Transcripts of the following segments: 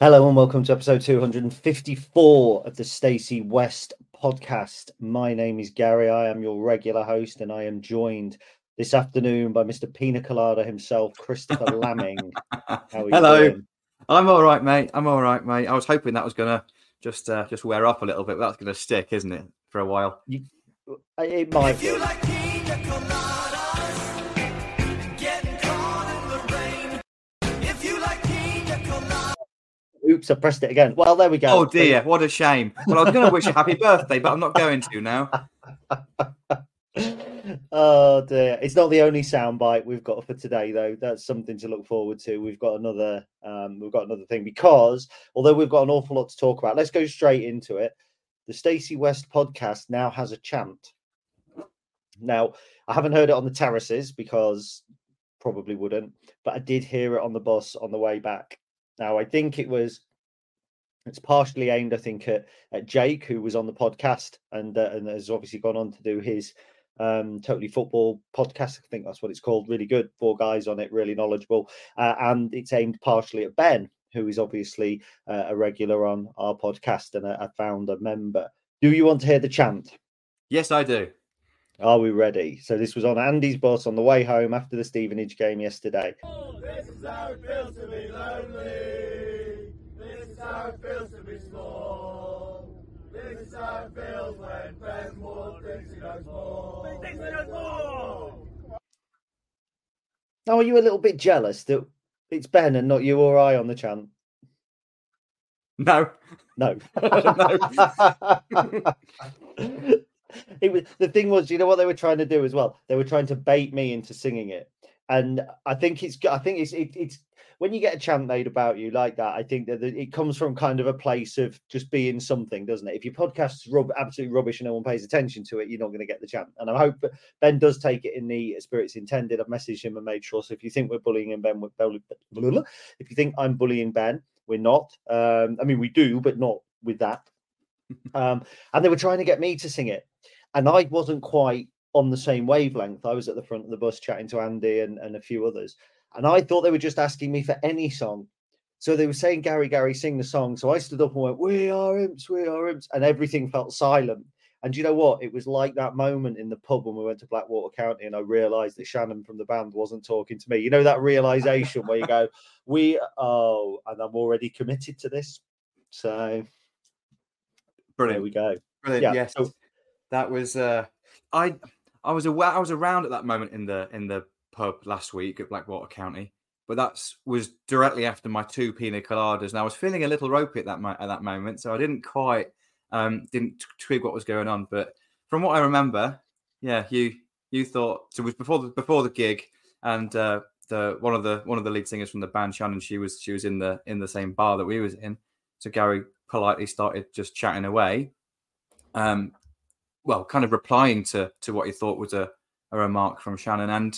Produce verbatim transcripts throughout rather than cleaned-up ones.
Hello and welcome to episode two fifty-four of the Stacey West Podcast. My name is Gary. I am your regular host, and I am joined this afternoon by Mister Pina Colada himself, Christopher Lamming. How are you Hello. Doing? I'm all right, mate. I'm all right, mate. I was hoping that was going to just uh, just wear off a little bit, but that's going to stick, isn't it, for a while? You, it might be. Like like Oops, I pressed it again. Well, there we go. Oh, dear. What a shame. Well, I was going to wish you happy birthday, but I'm not going to now. Oh dear, it's not the only soundbite we've got for today though. That's something to look forward to. We've got another um we've got another thing, because although we've got an awful lot to talk about, let's go straight into it. The Stacey West Podcast now has a chant. Now, I haven't heard it on the terraces because probably wouldn't, but I did hear it on the bus on the way back. Now, I think it was It's partially aimed, I think, at, at Jake, who was on the podcast and uh, and has obviously gone on to do his um, Totally Football podcast. I think that's what it's called. Really good. Four guys on it, really knowledgeable. Uh, and it's aimed partially at Ben, who is obviously uh, a regular on our podcast and a, a founder member. Do you want to hear the chant? Yes, I do. Are we ready? So this was on Andy's bus on the way home after the Stevenage game yesterday. Oh, this is how it feels to be lonely. This is how it feels to be small. This is how it feels when Ben Moore thinks he knows more. He thinks he knows more! Now, are you a little bit jealous that it's Ben and not you or I on the chant? No. No. No. It was, the thing was, you know what they were trying to do as well? They were trying to bait me into singing it. And I think it's, I think it's, it, it's, when you get a chant made about you like that, I think that it comes from kind of a place of just being something, doesn't it? If your podcast's rub, absolutely rubbish and no one pays attention to it, you're not going to get the chant. And I hope Ben does take it in the spirit it's intended. I've messaged him and made sure. So if you think we're bullying him, Ben, we're bully, if you think I'm bullying Ben, we're not. Um, I mean, we do, but not with that. um, and they were trying to get me to sing it. And I wasn't quite on the same wavelength. I was at the front of the bus chatting to Andy and, and a few others, and I thought they were just asking me for any song. So they were saying, Gary, Gary, sing the song. So I stood up and went, we are imps, we are imps. And everything felt silent. And you know what? It was like that moment in the pub when we went to Blackwater County and I realised that Shannon from the band wasn't talking to me. You know, that realisation where you go, we, oh, and I'm already committed to this. So brilliant. There we go. Brilliant. Yeah. Yes. So, that was, uh, I, I was aware, I was around at that moment in the, in the, pub last week at Blackwater County, but that was directly after my two pina coladas, and I was feeling a little ropey at that mo- at that moment, so I didn't quite um didn't twig what was going on. But from what I remember, yeah, you you thought so. It was before the before the gig, and uh, the one of the one of the lead singers from the band, Shannon, she was she was in the in the same bar that we was in. So Gary politely started just chatting away, um, well, kind of replying to to what he thought was a a remark from Shannon, and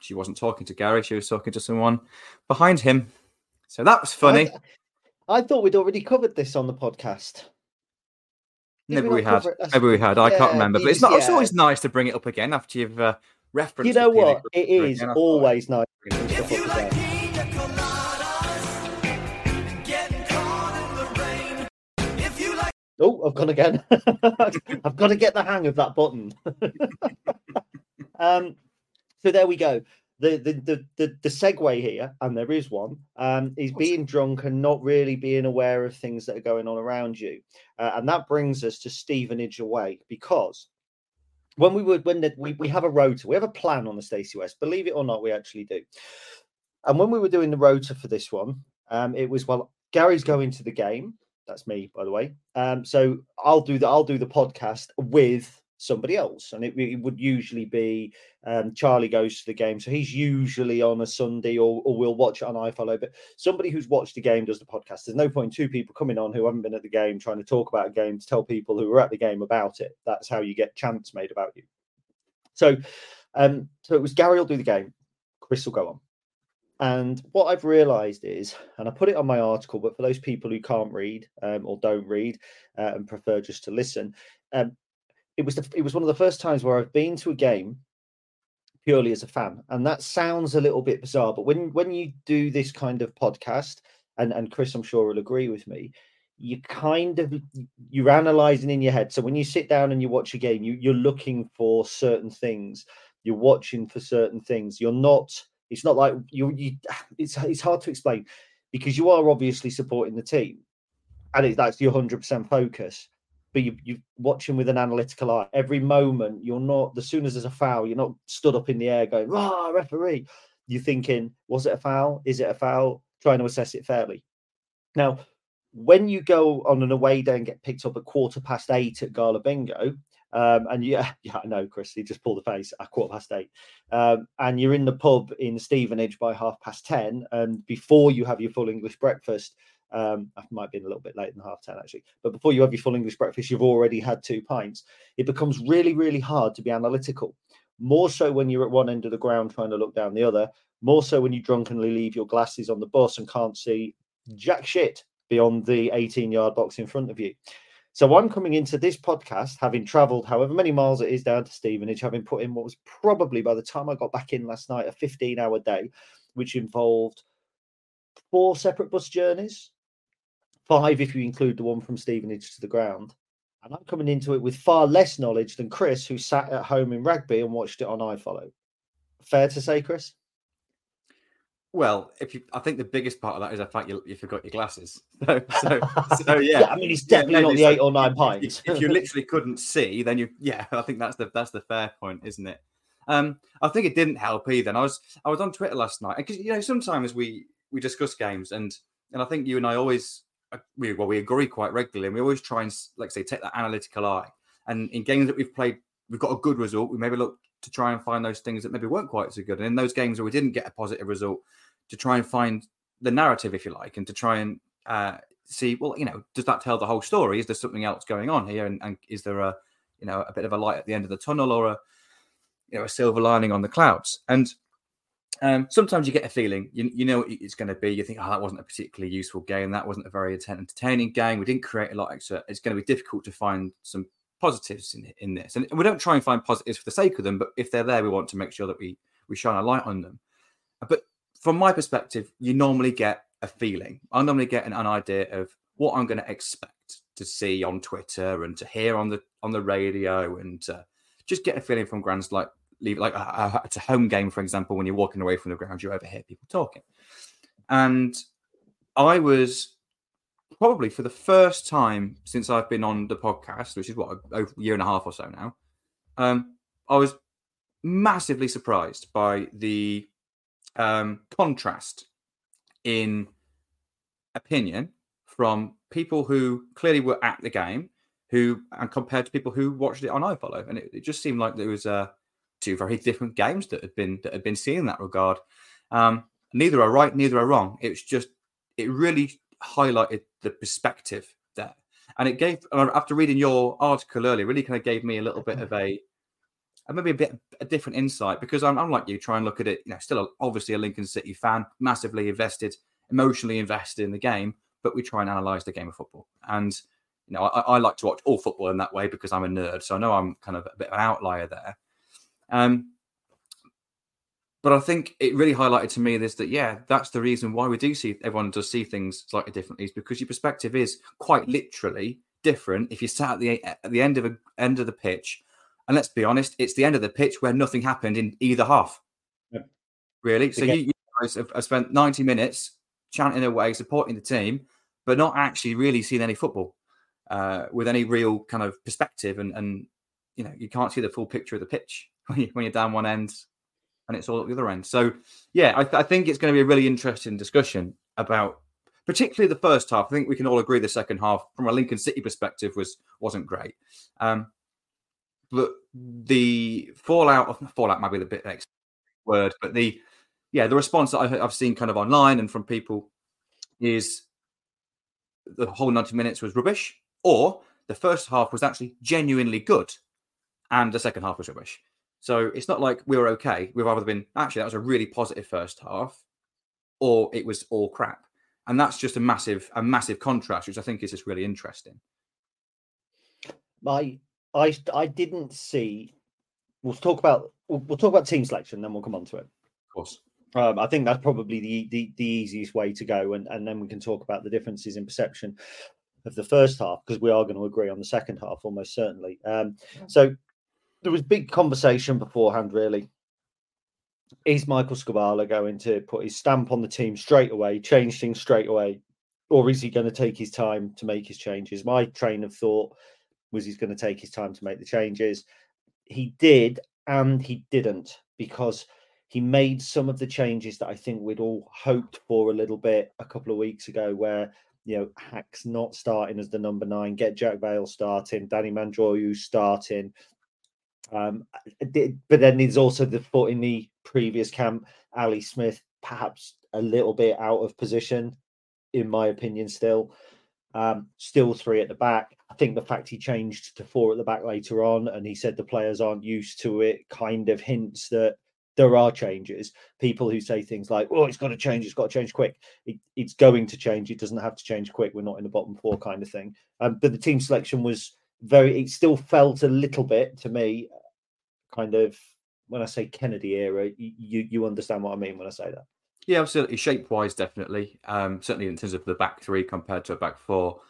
she wasn't talking to Gary, she was talking to someone behind him. So that was funny. I, I thought we'd already covered this on the podcast. Maybe we, we had. Maybe we had. I yeah, can't remember. But it's not. Yeah. It's always nice to bring it up again after you've uh, referenced. You know it what? It is again. always nice. If you like pina coladas and getting caught in the rain, if you like. Oh, I've gone again. I've got to get the hang of that button. um. So there we go. The the, the the the segue here, and there is one, um, is being drunk and not really being aware of things that are going on around you. Uh, and that brings us to Stevenage away, because when we would when the, we, we have a rota, we have a plan on the Stacey West, believe it or not, we actually do. And when we were doing the rota for this one, um, it was, well, Gary's going to the game. That's me, by the way. Um, so I'll do the I'll do the podcast with somebody else, and it, it would usually be um Charlie goes to the game, so he's usually on a Sunday, or, or we'll watch it on iFollow, but somebody who's watched the game does the podcast. There's no point two people coming on who haven't been at the game trying to talk about a game to tell people who were at the game about it. That's how you get chants made about you. So um so it was Gary will do the game, Chris will go on. And what I've realized is, and I put it on my article, but for those people who can't read um or don't read uh, and prefer just to listen, um It was the, it was one of the first times where I've been to a game purely as a fan. And that sounds a little bit bizarre, but when, when you do this kind of podcast, and, and Chris, I'm sure, will agree with me, you kind of, you're analysing in your head. So when you sit down and you watch a game, you, you're looking for certain things. You're watching for certain things. You're not, it's not like, you. you it's, it's hard to explain, because you are obviously supporting the team. And it, that's your one hundred percent focus. But you, you're watching with an analytical eye. Every moment, you're not, as soon as there's a foul, you're not stood up in the air going, ah, referee. You're thinking, was it a foul? Is it a foul? Trying to assess it fairly. Now, when you go on an away day and get picked up at quarter past eight at Gala Bingo, um, and yeah, yeah, I know, Chris, he just pulled a face at quarter past eight, um, and you're in the pub in Stevenage by half past ten, and before you have your full English breakfast, Um, I might be in a little bit later than half ten, actually. But before you have your full English breakfast, you've already had two pints. It becomes really, really hard to be analytical. More so when you're at one end of the ground trying to look down the other. More so when you drunkenly leave your glasses on the bus and can't see jack shit beyond the eighteen-yard box in front of you. So I'm coming into this podcast, having travelled however many miles it is down to Stevenage, having put in what was probably, by the time I got back in last night, a fifteen-hour day, which involved four separate bus journeys. Five, if you include the one from Stevenage to the ground. And I'm coming into it with far less knowledge than Chris, who sat at home in Rugby and watched it on iFollow. Fair to say, Chris? Well, if you, I think the biggest part of that is the fact you, you forgot your glasses. So, so, so yeah. yeah. I mean, it's definitely yeah, not the eight or nine pints. If, if you literally couldn't see, then you, yeah, I think that's the that's the fair point, isn't it? Um, I think it didn't help either. And I was I was on Twitter last night, because you know sometimes we we discuss games, and and I think you and I always. We, well, we agree quite regularly, and we always try and, like say, take that analytical eye. And in games that we've played, we've got a good result. We maybe look to try and find those things that maybe weren't quite so good. And in those games where we didn't get a positive result, to try and find the narrative, if you like, and to try and uh, see, well, you know, does that tell the whole story? Is there something else going on here? And, and is there a, you know, a bit of a light at the end of the tunnel, or a, you know, a silver lining on the clouds? And Um, sometimes you get a feeling, you, you know what it's going to be. You think, oh, that wasn't a particularly useful game. That wasn't a very entertaining game. We didn't create a lot. Extra. It's going to be difficult to find some positives in, in this. And we don't try and find positives for the sake of them, but if they're there, we want to make sure that we, we shine a light on them. But from my perspective, you normally get a feeling. I normally get an, an idea of what I'm going to expect to see on Twitter and to hear on the on the radio, and uh, just get a feeling from Grand's like, leave like uh, it's a home game, for example, when you're walking away from the ground, you overhear people talking. And I was probably for the first time since I've been on the podcast, which is what, a year and a half or so now, um, I was massively surprised by the um, contrast in opinion from people who clearly were at the game, who and compared to people who watched it on iFollow. And it, it just seemed like there was a two very different games that had been that had been seen in that regard. Um, neither are right, neither are wrong. It's just it really highlighted the perspective there, and it gave. After reading your article earlier, really kind of gave me a little bit of a and maybe a bit a different insight, because I'm, I'm like you, try and look at it, you know, still a, obviously a Lincoln City fan, massively invested, emotionally invested in the game, but we try and analyse the game of football. And, you know, I, I like to watch all football in that way because I'm a nerd. So I know I'm kind of a bit of an outlier there. Um, but I think it really highlighted to me this, that, yeah, that's the reason why we do see, everyone does see things slightly differently, is because your perspective is quite literally different if you sat at the at the end of a, end of the pitch. And let's be honest, it's the end of the pitch where nothing happened in either half. Yep. Really? So okay. you, you guys have, have spent ninety minutes chanting away, supporting the team, but not actually really seeing any football uh, with any real kind of perspective. And, and, you know, you can't see the full picture of the pitch when, you, when you're down one end and it's all at the other end. So, yeah, I, th- I think it's going to be a really interesting discussion about particularly the first half. I think we can all agree the second half from a Lincoln City perspective was, wasn't great. Um, But the fallout of fallout might be the bit next word, but the yeah, the response that I, I've seen kind of online and from people is the whole ninety minutes was rubbish, or the first half was actually genuinely good and the second half was rubbish. So it's not like we were okay. We've either been actually that was a really positive first half, or it was all crap. And that's just a massive, a massive contrast, which I think is just really interesting. My I I didn't see. We'll talk about we'll, we'll talk about team selection, then we'll come on to it. Of course, um, I think that's probably the, the the easiest way to go, and and then we can talk about the differences in perception of the first half, because we are going to agree on the second half almost certainly. Um, so there was big conversation beforehand. Really, is Michael Skubala going to put his stamp on the team straight away, change things straight away, or is he going to take his time to make his changes? My train of thought was he's going to take his time to make the changes. He did, and he didn't, because he made some of the changes that I think we'd all hoped for a little bit a couple of weeks ago, where, you know, Hack's not starting as the number nine, get Jack Vale starting, Danny Mandroiu starting. Um, but then there's also the thought in the previous camp, Ali Smith, perhaps a little bit out of position, in my opinion, still. Um, still three at the back. I think the fact he changed to four at the back later on, and he said the players aren't used to it, kind of hints that there are changes. People who say things like, oh, it's got to change, it's got to change quick. It, it's going to change. It doesn't have to change quick. We're not in the bottom four kind of thing. Um, but the team selection was very, it still felt a little bit to me, kind of, when I say Kennedy era, you, you understand what I mean when I say that. Yeah, absolutely. Shape-wise, definitely. Um, certainly in terms of the back three compared to a back four.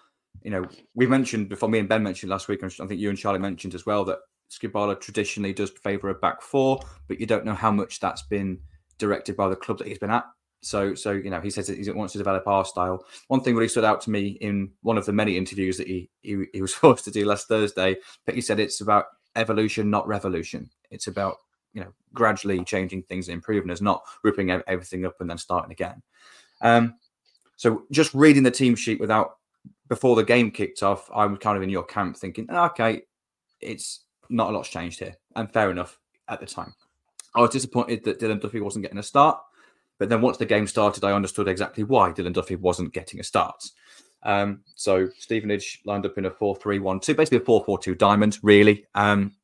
You know, we mentioned before, me and Ben mentioned last week, and I think you and Charlie mentioned as well, that Skubala traditionally does favour a back four, but you don't know how much that's been directed by the club that he's been at. So, so you know, he says that he wants to develop our style. One thing really stood out to me in one of the many interviews that he he, he was forced to do last Thursday, but he said it's about evolution, not revolution. It's about, you know, gradually changing things and improving us, not ripping everything up and then starting again. Um, so just reading the team sheet without, before the game kicked off, I was kind of in your camp thinking, okay, it's not a lot's changed here. And fair enough at the time. I was disappointed that Dylan Duffy wasn't getting a start, but then once the game started, I understood exactly why Dylan Duffy wasn't getting a start. Um, so Stevenage lined up in a four three one two, basically a four four two diamond, really. Um,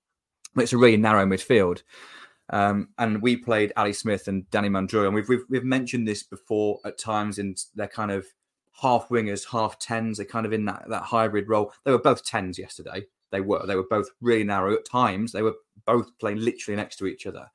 it's a really narrow midfield. Um, and we played Ali Smith and Danny Mandroiu, and we've, we've we've mentioned this before at times, in their kind of half wingers, half tens. They're kind of in that, that hybrid role. They were both tens yesterday. They were they were both really narrow at times. They were both playing literally next to each other,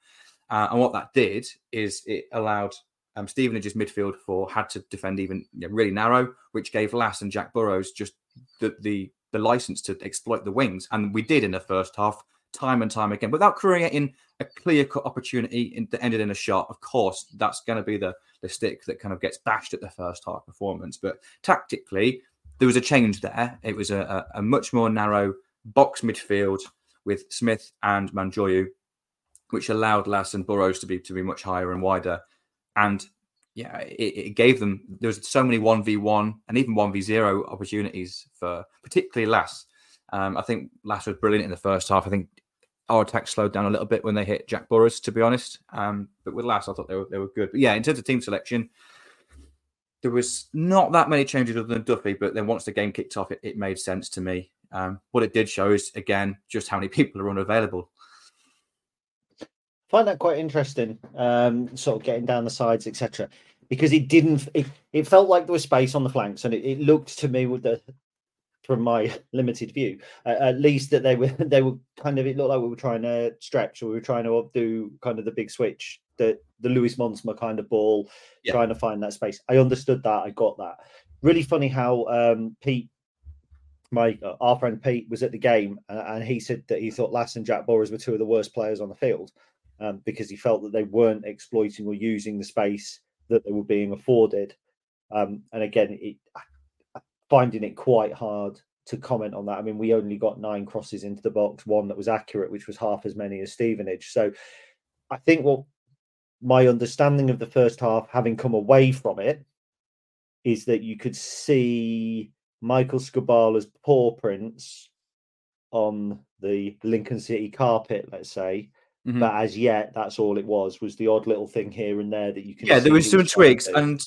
uh, and what that did is it allowed um, Stevenage's midfield four had to defend even you know, really narrow, which gave Lass and Jack Burroughs just the, the the license to exploit the wings, and we did in the first half, time and time again, without creating a clear-cut opportunity that ended in a shot. Of course, that's going to be the, the stick that kind of gets bashed at the first half performance. But tactically, there was a change there. It was a, a much more narrow box midfield with Smith and Mandroiu, which allowed Lass and Burroughs to be to be much higher and wider. And yeah, it, it gave them, there was so many one v one and even one v zero opportunities for particularly Lass. Um, I think Lass was brilliant in the first half. I think our attack slowed down a little bit when they hit Jack Burroughs, to be honest. Um, but with Lass, I thought they were they were good. But yeah, in terms of team selection, there was not that many changes other than Duffy. But then once the game kicked off, it, it made sense to me. Um, what it did show is, again, just how many people are unavailable. find that quite interesting, um, sort of getting down the sides, et cetera. Because it didn't, it, it felt like there was space on the flanks, and it, it looked to me with the, from my limited view, uh, at least that they were they were kind of, it looked like we were trying to stretch, or we were trying to do kind of the big switch, the the Lewis Monsma kind of ball, yeah. trying to find that space. I understood that, I got that. Really funny how um, Pete, my uh, our friend Pete, was at the game, and, and he said that he thought Lass and Jack Burroughs were two of the worst players on the field, um, because he felt that they weren't exploiting or using the space that they were being afforded. Um, and again, it, finding it quite hard to comment on that. I mean, we only got nine crosses into the box, one that was accurate, which was half as many as Stevenage. So I think what my understanding of the first half, having come away from it, is that you could see Michael Skubala's paw prints on the Lincoln City carpet, let's say. Mm-hmm. But as yet, that's all it was, was the odd little thing here and there that you can. Yeah, see there were some twigs. There. And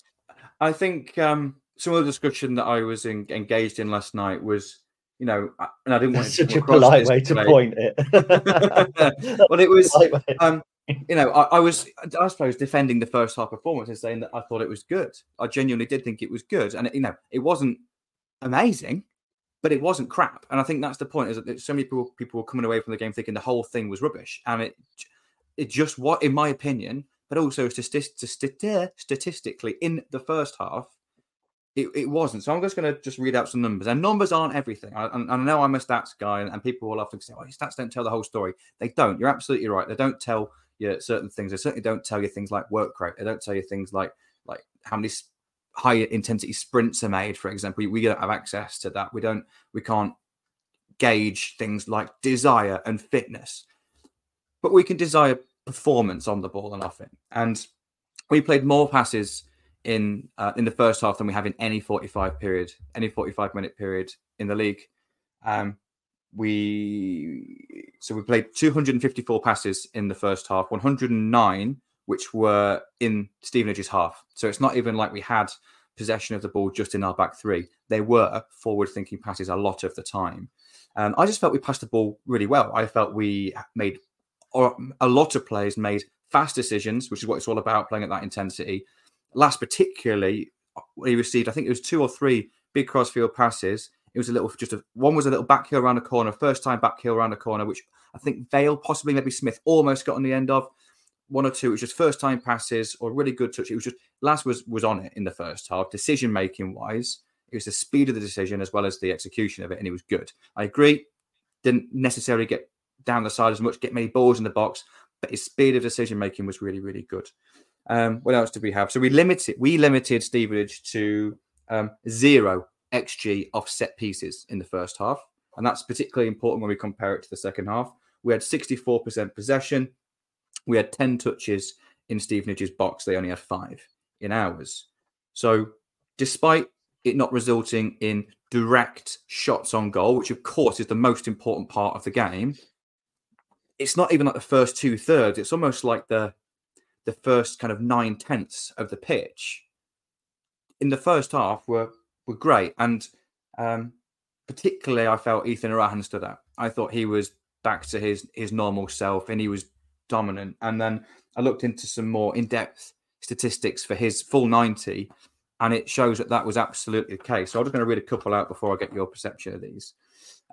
I think um, some of the discussion that I was in, engaged in last night was, you know, and I didn't want to such a polite way to way. point it. Well, it was, um, you know, I, I was, I suppose, defending the first half performance and saying that I thought it was good. I genuinely did think it was good. And, you know, it wasn't amazing, but it wasn't crap. And I think that's the point, is that so many people, people were coming away from the game thinking the whole thing was rubbish. And it it just was, in my opinion, but also statistically in the first half, it, it wasn't. So I'm just going to just read out some numbers. And numbers aren't everything. I, I know I'm a stats guy, and people will often say, oh, stats don't tell the whole story. They don't. You're absolutely right. They don't tell you certain things. They certainly don't tell you things like work rate. They don't tell you things like like how many sp- higher intensity sprints are made, for example. We, we don't have access to that. We don't, we can't gauge things like desire and fitness, but we can desire performance on the ball and off it. And we played more passes in uh, in the first half than we have in any forty-five period, any forty-five minute period in the league. Um, we so we played two hundred fifty-four passes in the first half, one hundred nine which were in Stevenage's half. So it's not even like we had possession of the ball just in our back three. They were forward-thinking passes a lot of the time. Um, I just felt we passed the ball really well. I felt we made, or a lot of players made fast decisions, which is what it's all about, playing at that intensity. Last particularly, he received, I think it was two or three big crossfield passes. It was a little, just a, one was a little back heel around a corner, first time back heel around a corner, which I think Vale, possibly maybe Smith, almost got on the end of. One or two, it was just first-time passes or really good touch. It was just, Lass was was on it in the first half, decision-making wise. It was the speed of the decision as well as the execution of it, and it was good. I agree, didn't necessarily get down the side as much, get many balls in the box, but his speed of decision-making was really, really good. Um, what else did we have? So we limited we limited Stevenage to um, zero X G off set pieces in the first half, and that's particularly important when we compare it to the second half. We had sixty-four percent possession. We had ten touches in Stevenage's box. They only had five in ours. So despite it not resulting in direct shots on goal, which of course is the most important part of the game, it's not even like the first two thirds. It's almost like the the first kind of nine tenths of the pitch in the first half were, were great. And um, particularly I felt Ethan Arahan stood out. I thought he was back to his his normal self, and he was dominant. And then I looked into some more in-depth statistics for his full ninety, and it shows that that was absolutely the case. So I'm just going to read a couple out before I get your perception of these.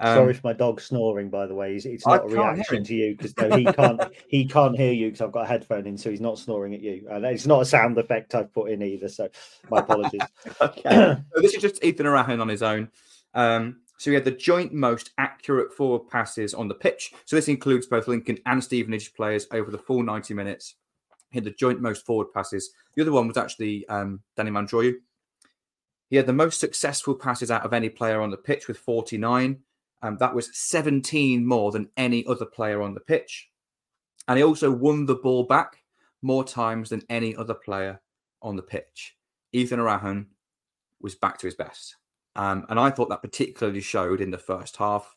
Um, Sorry for my dog snoring, by the way. It's, it's not I a reaction to you, because no, he can't he can't hear you because I've got a headphone in, so he's not snoring at you. And it's not a sound effect I've put in either, so my apologies. Okay. So this is just Ethan Arahan on his own. Um, So we had the joint most accurate forward passes on the pitch. So this includes both Lincoln and Stevenage players over the full ninety minutes. He had the joint most forward passes. The other one was actually um, Danny Mandroiu. He had the most successful passes out of any player on the pitch with forty-nine. Um, that was seventeen more than any other player on the pitch. And he also won the ball back more times than any other player on the pitch. Ethan Arahan was back to his best. Um, and I thought that particularly showed in the first half.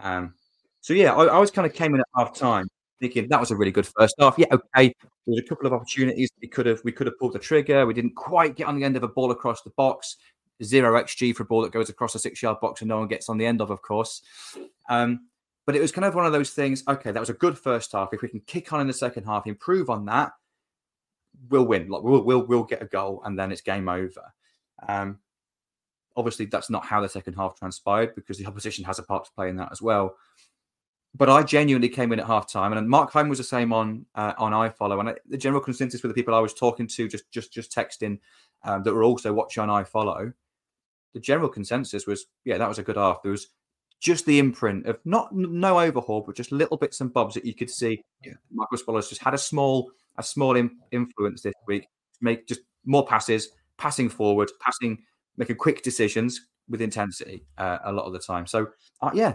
Um, so, yeah, I, I was kind of came in at half time thinking that was a really good first half. Yeah, OK, there's a couple of opportunities we could have we could have pulled the trigger. We didn't quite get on the end of a ball across the box. Zero X G for a ball that goes across a six-yard box and no one gets on the end of, of course. Um, But it was kind of one of those things, okay, that was a good first half. If we can kick on in the second half, improve on that, we'll win. Like we'll we'll, we'll get a goal and then it's game over. Um, obviously, that's not how the second half transpired because the opposition has a part to play in that as well. But I genuinely came in at halftime, and Mark Home was the same on uh, on iFollow. And I, the general consensus with the people I was talking to, just just just texting, um, that were also watching on iFollow, the general consensus was, yeah, that was a good half. There was just the imprint of not no overhaul, but just little bits and bobs that you could see. Yeah. Michael Skubala just had a small a small in, influence this week. Make just more passes, passing forward, passing, making quick decisions with intensity uh, a lot of the time. So uh, yeah.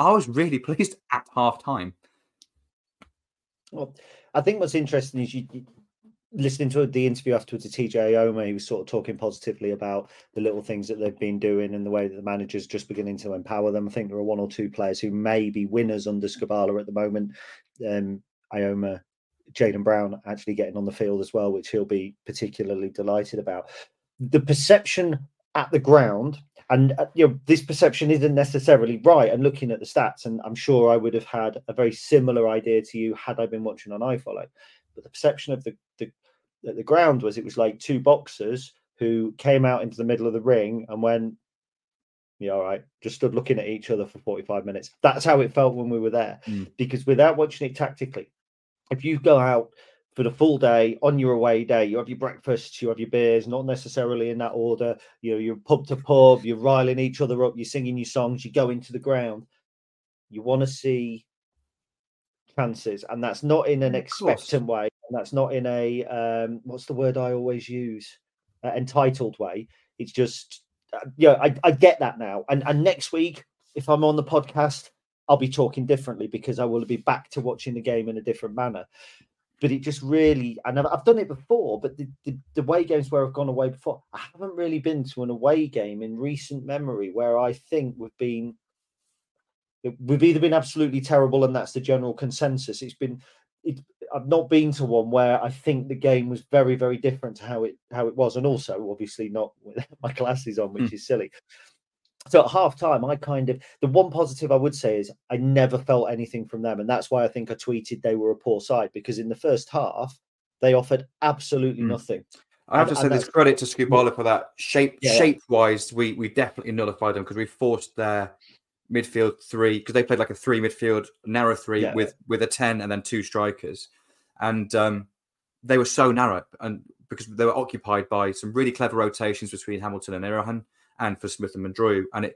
I was really pleased at half time. Well, I think what's interesting is you, you listening to the interview afterwards of T J Omer, he was sort of talking positively about the little things that they've been doing and the way that the manager's just beginning to empower them. I think there are one or two players who may be winners under Skubala at the moment. Um, Ioma, Jayden Brown actually getting on the field as well, which he'll be particularly delighted about. The perception at the ground, and you know, this perception isn't necessarily right. And looking at the stats, and I'm sure I would have had a very similar idea to you had I been watching on iFollow. But the perception of the the, the ground was it was like two boxers who came out into the middle of the ring and went, yeah, all right, just stood looking at each other for forty-five minutes. That's how it felt when we were there. Mm. Because without watching it tactically, if you go out for the full day, on your away day, you have your breakfast, you have your beers, not necessarily in that order. You know, you're pub to pub, you're riling each other up, you're singing your songs, you go into the ground. You want to see chances, and that's not in an expectant way, and that's not in a um, what's the word I always use, uh, entitled way. It's just, uh, you know, I, I get that now, and and next week if I'm on the podcast, I'll be talking differently because I will be back to watching the game in a different manner. But it just really, and I've, I've done it before, but the, the, the away games where I've gone away before, I haven't really been to an away game in recent memory where I think we've been, we've either been absolutely terrible, and that's the general consensus. It's been, it, I've not been to one where I think the game was very, very different to how it how it was. And also, obviously, not with my glasses on, which mm. is silly. So at half time, I kind of, the one positive I would say is I never felt anything from them. And that's why I think I tweeted they were a poor side, because in the first half, they offered absolutely mm. nothing. I have and, to say there's credit to Skubala for that. Shape, yeah. Shape-wise, we we definitely nullified them because we forced their midfield three, because they played like a three midfield, narrow three yeah. with, with a ten and then two strikers. And um, they were so narrow, and because they were occupied by some really clever rotations between Hamilton and Arahan, and for Smith and Mandroiu, and it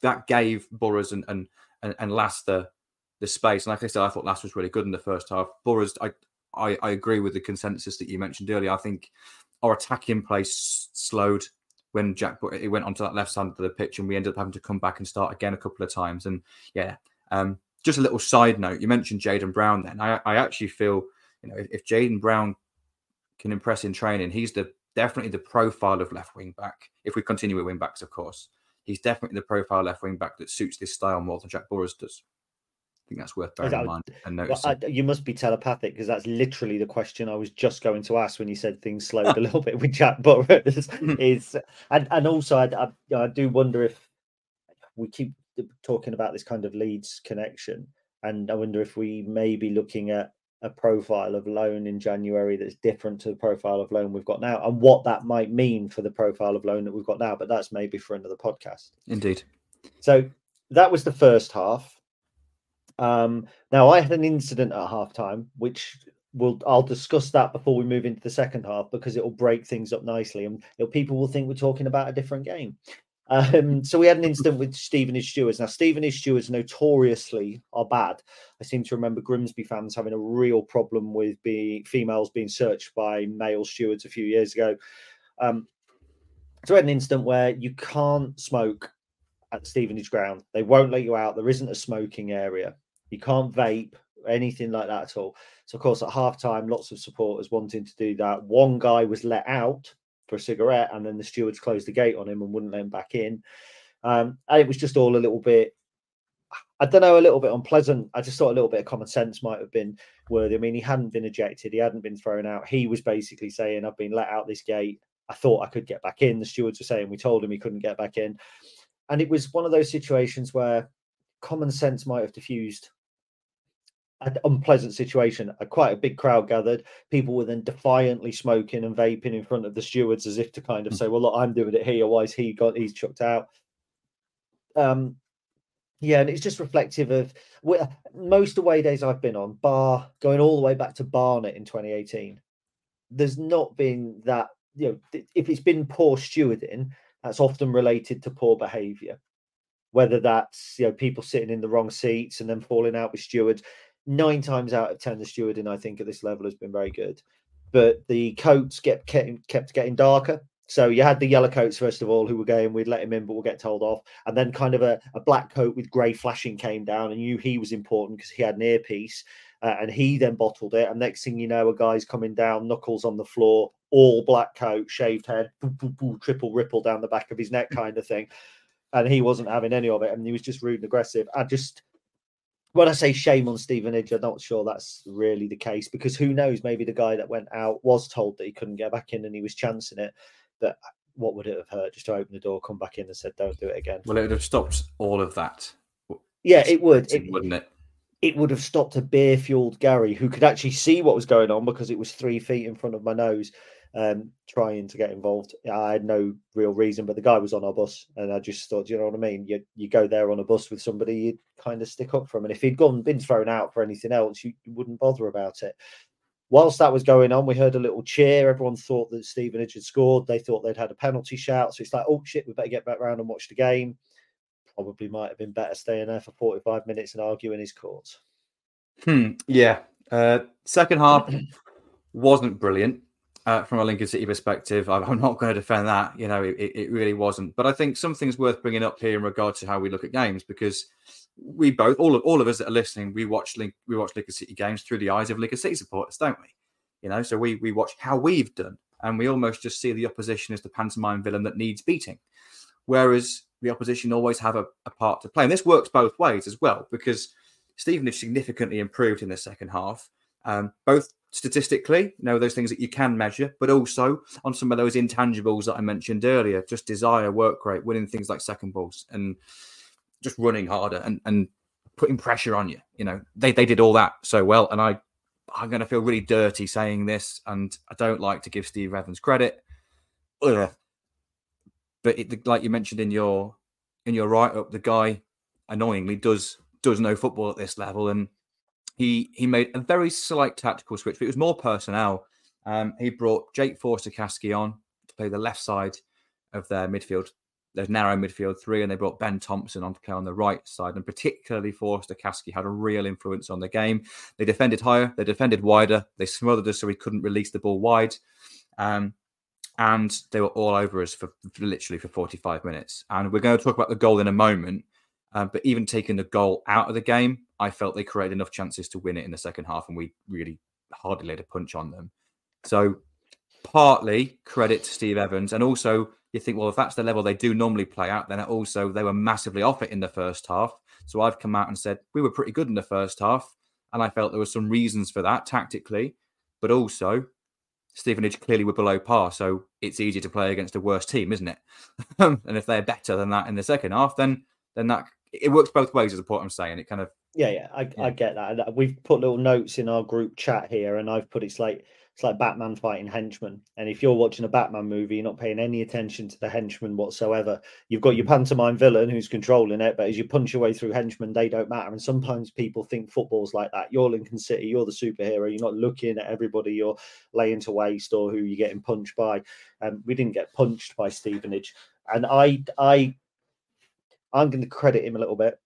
that gave Burroughs and and and, and Lass the, the space. And like I said, I thought Lass was really good in the first half. Burroughs, I, I I agree with the consensus that you mentioned earlier. I think our attacking play s- slowed when Jack it went onto that left side of the pitch, and we ended up having to come back and start again a couple of times. And yeah, um, just a little side note. You mentioned Jayden Brown. Then I I actually feel, you know, if, if Jayden Brown can impress in training, he's the definitely the profile of left wing back. If we continue with wing backs, of course, he's definitely the profile left wing back that suits this style more than Jack Burroughs does. I think that's worth bearing that, in mind and noticing. Well, I, you must be telepathic, because that's literally the question I was just going to ask when you said things slowed a little bit with Jack Burroughs. Is and and also I, I, I do wonder if we keep talking about this kind of Leeds connection, and I wonder if we may be looking at a profile of loan in January that's different to the profile of loan we've got now, and what that might mean for the profile of loan that we've got now. But that's maybe for another podcast. Indeed. So that was the first half. Um, now I had an incident at halftime, which we'll I'll discuss that before we move into the second half, because it will break things up nicely, and you know, people will think we're talking about a different game. Um, so we had an incident with Stevenage stewards. Now, Stevenage stewards notoriously are bad. I seem to remember Grimsby fans having a real problem with being, females being searched by male stewards a few years ago. Um, so we had an incident where you can't smoke at the Stevenage ground. They won't let you out. There isn't a smoking area. You can't vape, anything like that at all. So, of course, at halftime, lots of supporters wanting to do that. One guy was let out for a cigarette, and then the stewards closed the gate on him and wouldn't let him back in. Um, and it was just all a little bit, I don't know, a little bit unpleasant. I just thought a little bit of common sense might have been worthy. I mean, he hadn't been ejected. He hadn't been thrown out. He was basically saying, I've been let out this gate. I thought I could get back in. The stewards were saying, we told him he couldn't get back in. And it was one of those situations where common sense might have diffused an unpleasant situation. A quite a big crowd gathered. People were then defiantly smoking and vaping in front of the stewards as if to kind of say, well, look, I'm doing it here. Why is he got, he's chucked out? Um, yeah, and it's just reflective of most away days I've been on, bar going all the way back to Barnet in twenty eighteen. There's not been that, you know, if it's been poor stewarding, that's often related to poor behaviour. Whether that's, you know, people sitting in the wrong seats and then falling out with stewards. Nine times out of ten, the stewarding, I think, at this level has been very good. But the coats kept, kept, kept getting darker. So you had the yellow coats, first of all, who were going, we'd let him in, but we'll get told off. And then kind of a, a black coat with grey flashing came down and knew he was important because he had an earpiece. Uh, and he then bottled it. And next thing you know, a guy's coming down, knuckles on the floor, all black coat, shaved head, boop, boop, boop, triple ripple down the back of his neck kind of thing. And he wasn't having any of it. And he was just rude and aggressive. I just... When I say shame on Stevenage, I'm not sure that's really the case, because who knows, maybe the guy that went out was told that he couldn't get back in and he was chancing it. But what would it have hurt just to open the door, come back in and said, don't do it again? Well, it would have stopped all of that. Yeah, it would. It, wouldn't it? It would have stopped a beer-fueled Gary who could actually see what was going on because it was three feet in front of my nose um, trying to get involved. I had no real reason, but the guy was on our bus and I just thought, do you know what I mean? You you go there on a bus with somebody, you kind of stick up for him. And if he'd gone been thrown out for anything else, you, you wouldn't bother about it. Whilst that was going on, we heard a little cheer. Everyone thought that Stevenage had scored. They thought they'd had a penalty shout. So it's like, oh, shit, we better get back round and watch the game. Probably might have been better staying there for forty-five minutes and arguing his cause. Hmm, yeah. Uh, second half wasn't brilliant. Uh, from a Lincoln City perspective, I'm not going to defend that. You know, it, it really wasn't. But I think something's worth bringing up here in regard to how we look at games, because we both, all of all of us that are listening, we watch Link, we watch Lincoln City games through the eyes of Lincoln City supporters, don't we? You know, so we we watch how we've done, and we almost just see the opposition as the pantomime villain that needs beating, whereas the opposition always have a, a part to play. And this works both ways as well, because Stevenage significantly improved in the second half, um, both. Statistically, you know, those things that you can measure, but also on some of those intangibles that I mentioned earlier, just desire, work rate, winning things like second balls and just running harder and, and putting pressure on you. You know, they, they did all that so well. And I, I'm going to feel really dirty saying this, and I don't like to give Steve Evans credit. Ugh. But it, like you mentioned in your in your write-up, the guy annoyingly does does know football at this level, and He he made a very slight tactical switch, but it was more personnel. Um, he brought Jake Forster-Kasky on to play the left side of their midfield, their narrow midfield three, and they brought Ben Thompson on to play on the right side. And particularly Forster-Kasky had a real influence on the game. They defended higher, they defended wider, they smothered us so we couldn't release the ball wide. Um, and they were all over us for, for literally for forty-five minutes. And we're going to talk about the goal in a moment. Um, but even taking the goal out of the game, I felt they created enough chances to win it in the second half, and we really hardly laid a punch on them. So partly credit to Steve Evans. And also you think, well, if that's the level they do normally play at, then also they were massively off it in the first half. So I've come out and said, we were pretty good in the first half. And I felt there were some reasons for that tactically, but also Stevenage clearly were below par. So it's easier to play against a worse team, isn't it? And if they're better than that in the second half, then, then that, it works both ways is what I'm saying. It kind of, yeah, yeah, I, yeah. I get that. We've put little notes in our group chat here, and I've put it's like it's like Batman fighting henchmen. And if you're watching a Batman movie, you're not paying any attention to the henchman whatsoever. You've got your pantomime villain who's controlling it, but as you punch your way through henchmen, they don't matter. And sometimes people think football's like that. You're Lincoln City, you're the superhero. You're not looking at everybody you're laying to waste or who you're getting punched by. And um, we didn't get punched by Stevenage, and I, I. I'm going to credit him a little bit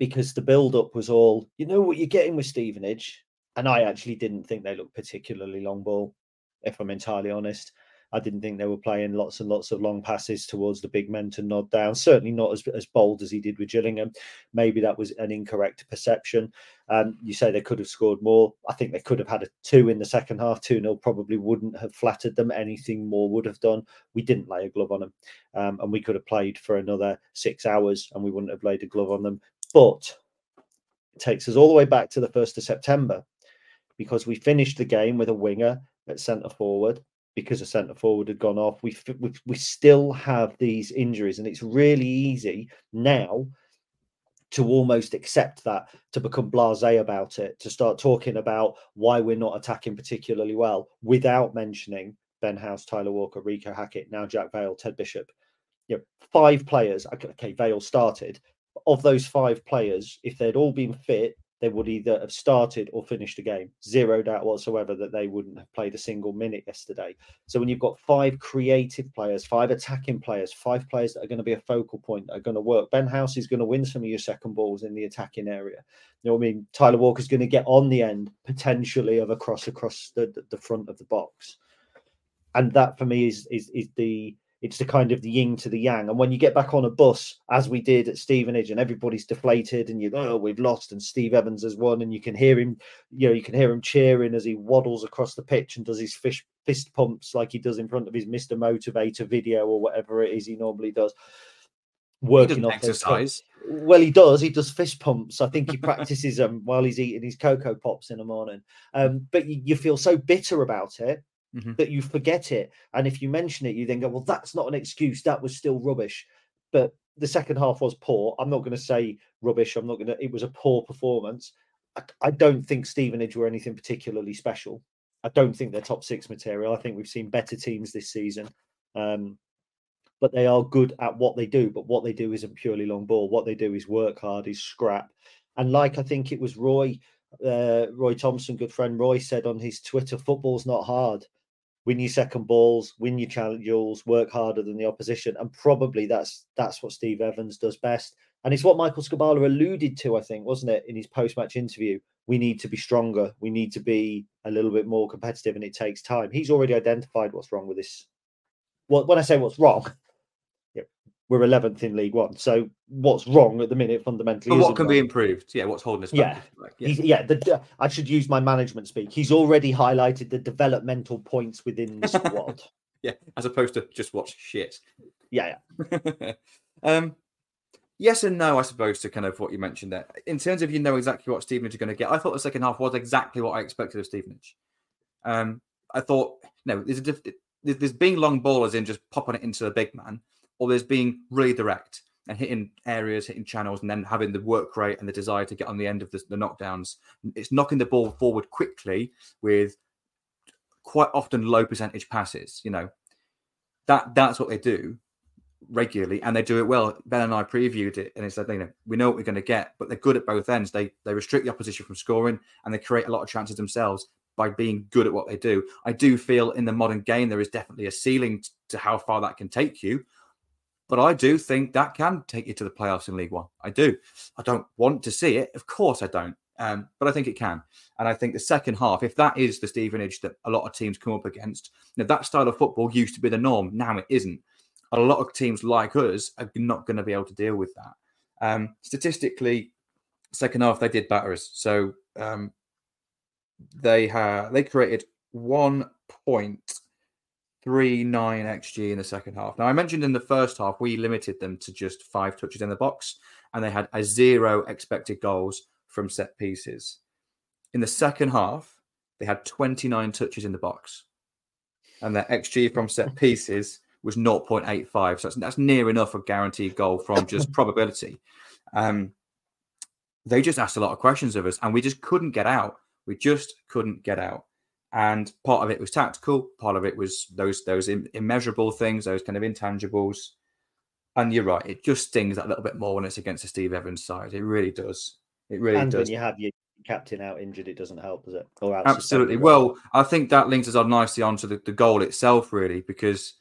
because the build-up was all, you know what you're getting with Stevenage. And I actually didn't think they looked particularly long ball, if I'm entirely honest. I didn't think they were playing lots and lots of long passes towards the big men to nod down. Certainly not as, as bold as he did with Gillingham. Maybe that was an incorrect perception. Um, you say they could have scored more. I think they could have had a two in the second half. two nil probably wouldn't have flattered them. Anything more would have done. We didn't lay a glove on them. Um, and we could have played for another six hours and we wouldn't have laid a glove on them. But it takes us all the way back to the first of September because we finished the game with a winger at centre forward. Because a centre forward had gone off, we, we we still have these injuries, and it's really easy now to almost accept that, to become blasé about it, to start talking about why we're not attacking particularly well without mentioning Ben House, Tyler Walker, Rico Hackett, now Jack Vale, Ted Bishop. You know, five players. Okay, Vale started. Of those five players, if they'd all been fit, they would either have started or finished a game. Zero doubt whatsoever that they wouldn't have played a single minute yesterday. So when you've got five creative players, five attacking players, five players that are going to be a focal point, that are going to work. Ben House is going to win some of your second balls in the attacking area. You know what I mean? Tyler Walker's going to get on the end, potentially, of a cross across the, the front of the box. And that, for me, is is is the... It's the kind of the yin to the yang. And when you get back on a bus, as we did at Stevenage, and everybody's deflated and you go, oh, we've lost, and Steve Evans has won, and you can hear him, you know, you can hear him cheering as he waddles across the pitch and does his fish, fist pumps like he does in front of his Mister Motivator video or whatever it is he normally does. Working off exercise. Those well, he does. He does fist pumps. I think he practices them while he's eating his Cocoa Pops in the morning. Um, but you, you feel so bitter about it. Mm-hmm. That you forget it, and if you mention it, you then go, well, that's not an excuse, that was still rubbish. But the second half was poor. I'm not going to say rubbish. I'm not going to it was a poor performance. I, I don't think Stevenage were anything particularly special. I don't think they're top six material. I think we've seen better teams this season, um but they are good at what they do. But what they do isn't purely long ball. What they do is work hard, is scrap. And like I think it was Roy uh, Roy Thompson, good friend Roy, said on his Twitter, football's not hard. Win your second balls, win your challenges, work harder than the opposition. And probably that's that's what Steve Evans does best. And it's what Michael Skubala alluded to, I think, wasn't it, in his post-match interview? We need to be stronger. We need to be a little bit more competitive, and it takes time. He's already identified what's wrong with this. Well, when I say what's wrong, we're eleventh in League One. So what's wrong at the minute fundamentally? But what can be improved? Yeah, what's holding us back? Yeah, yeah. yeah the, I should use my management speak. He's already highlighted the developmental points within the squad. Yeah, as opposed to just watch shit. Yeah, yeah. um, yes and no, I suppose, to kind of what you mentioned there. In terms of you know exactly what Stevenage are going to get, I thought the second half was exactly what I expected of Stevenage. Um, I thought, no, there's, a diff- there's being long ballers in just popping it into the big man, or there's being really direct and hitting areas, hitting channels, and then having the work rate and the desire to get on the end of the, the knockdowns. It's knocking the ball forward quickly with quite often low percentage passes. You know, that that's what they do regularly, and they do it well. Ben and I previewed it, and it's like, you know, we know what we're going to get, but they're good at both ends. They they restrict the opposition from scoring, and they create a lot of chances themselves by being good at what they do. I do feel in the modern game there is definitely a ceiling t- to how far that can take you. But I do think that can take you to the playoffs in League One. I do. I don't want to see it. Of course I don't. Um, but I think it can. And I think the second half, if that is the Stevenage that a lot of teams come up against, now that style of football used to be the norm. Now it isn't. A lot of teams like us are not going to be able to deal with that. Um, statistically, second half, they did batter us. So um, they, ha- they created one point three point nine X G in the second half. Now, I mentioned in the first half, we limited them to just five touches in the box, and they had a zero expected goals from set pieces. In the second half, they had twenty-nine touches in the box, and their X G from set pieces was zero point eight five. So that's, that's near enough a guaranteed goal from just probability. Um, they just asked a lot of questions of us, and we just couldn't get out. We just couldn't get out. And part of it was tactical, part of it was those those immeasurable things, those kind of intangibles. And you're right, it just stings that little bit more when it's against the Steve Evans side. It really does. It really and does. And when you have your captain out injured, it doesn't help, does it? Or absolutely. Well, I think that links us on nicely onto the, the goal itself, really, because,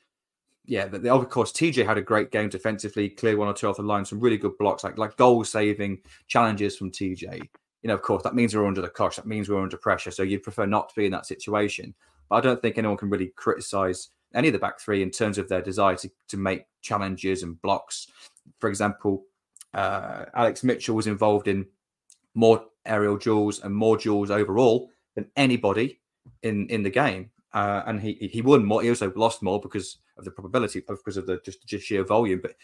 yeah, the, the, of course, T J had a great game defensively, clear one or two off the line, some really good blocks, like like goal-saving challenges from T J. You know, of course, that means we're under the cosh. That means we're under pressure. So you'd prefer not to be in that situation. But I don't think anyone can really criticise any of the back three in terms of their desire to, to make challenges and blocks. For example, uh, Alex Mitchell was involved in more aerial duels and more duels overall than anybody in, in the game. Uh, and he he won more. He also lost more because of the probability, because of the just, just sheer volume. But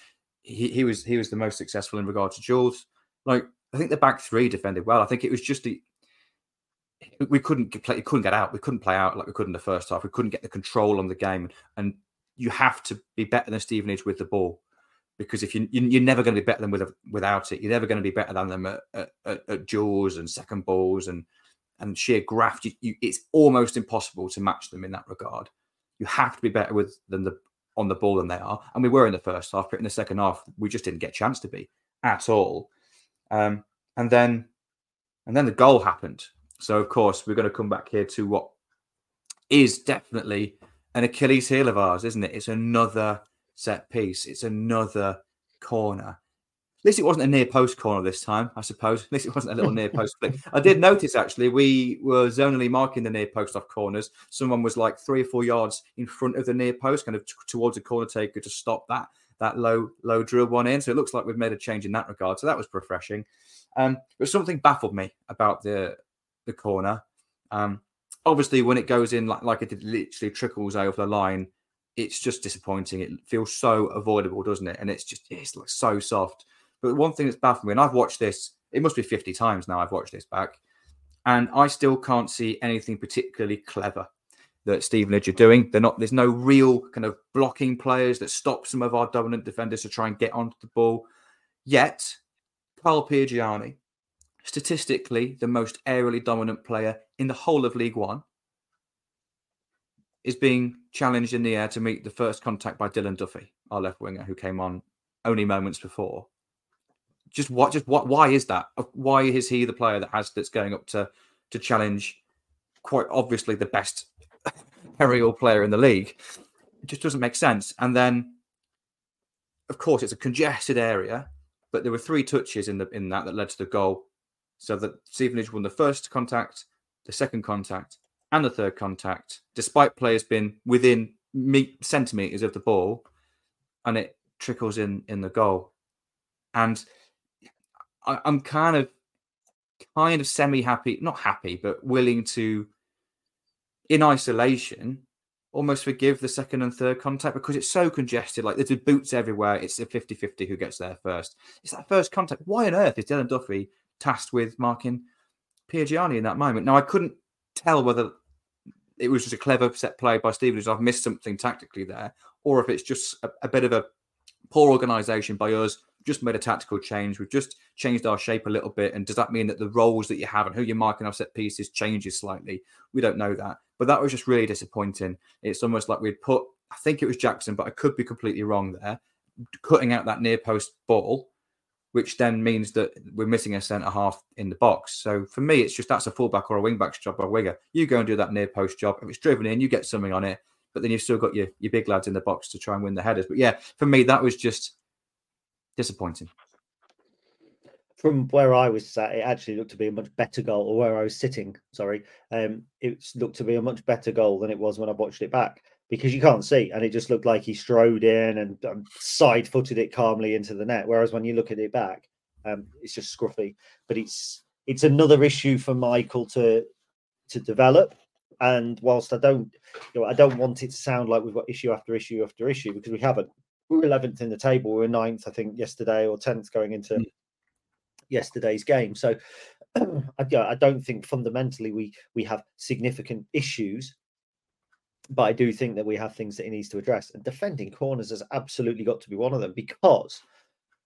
he, he was he was the most successful in regard to duels. Like, I think the back three defended well. I think it was just the we couldn't play, we couldn't get out. We couldn't play out like we could in the first half. We couldn't get the control on the game. And you have to be better than Stevenage with the ball, because if you, you you're never going to be better than with a, without it. You're never going to be better than them at, at, at, at jaws and second balls and and sheer graft. You, you, it's almost impossible to match them in that regard. You have to be better with than the on the ball than they are, and we were in the first half, but in the second half we just didn't get a chance to be at all. Um, and then and then the goal happened. So of course we're going to come back here to what is definitely an Achilles heel of ours, isn't it? It's another set piece. It's another corner. At least it wasn't a near post corner this time, I suppose. At least it wasn't a little near post flick. I did notice, actually, we were zonally marking the near post off corners. Someone was like three or four yards in front of the near post, kind of t- towards a corner taker to stop that that low, low drill one in. So it looks like we've made a change in that regard. So that was refreshing. Um, but something baffled me about the the corner. Um, obviously, when it goes in, like, like it did, literally trickles over the line, it's just disappointing. It feels so avoidable, doesn't it? And it's just, it's like so soft. But one thing that's baffling me, and I've watched this, it must be fifty times now I've watched this back, and I still can't see anything particularly clever that Stevenage are doing. They're not, there's no real kind of blocking players that stop some of our dominant defenders to try and get onto the ball. Yet, Paul Piaggiani, statistically the most aerially dominant player in the whole of League One, is being challenged in the air to meet the first contact by Dylan Duffy, our left winger, who came on only moments before. Just what? Just what? Why is that? Why is he the player that has that's going up to to challenge quite obviously the best aerial player in the league? It just doesn't make sense. And then, of course, it's a congested area, but there were three touches in the in that that led to the goal. So that Stevenage won the first contact, the second contact, and the third contact, despite players being within centimetres of the ball, and it trickles in in the goal. And I, I'm kind of, kind of semi-happy, not happy, but willing to, in isolation, almost forgive the second and third contact because it's so congested. Like, there's boots everywhere. It's a fifty-fifty who gets there first. It's that first contact. Why on earth is Dylan Duffy tasked with marking Piaggiani in that moment? Now, I couldn't tell whether it was just a clever set play by Stevenage. I've missed something tactically there, or if it's just a, a bit of a poor organisation by us. Just made a tactical change. We've just changed our shape a little bit. And does that mean that the roles that you have and who you're marking off set pieces changes slightly? We don't know that. But that was just really disappointing. It's almost like we'd put, I think it was Jackson, but I could be completely wrong there, cutting out that near post ball, which then means that we're missing a centre-half in the box. So for me, it's just that's a fullback or a wing-back's job or a winger. You go and do that near post job. If it's driven in, you get something on it. But then you've still got your, your big lads in the box to try and win the headers. But yeah, for me, that was just disappointing. From where I was sat, it actually looked to be a much better goal, or where I was sitting, sorry, um, it looked to be a much better goal than it was when I watched it back, because you can't see, and it just looked like he strode in and um, side-footed it calmly into the net, whereas when you look at it back, um, it's just scruffy. But it's it's another issue for Michael to to develop, and whilst I don't, you know, I don't want it to sound like we've got issue after issue after issue, because we haven't. We were eleventh in the table. We were ninth, I think, yesterday, or tenth going into mm. yesterday's game. So I, I don't think fundamentally we we have significant issues, but I do think that we have things that he needs to address. And defending corners has absolutely got to be one of them, because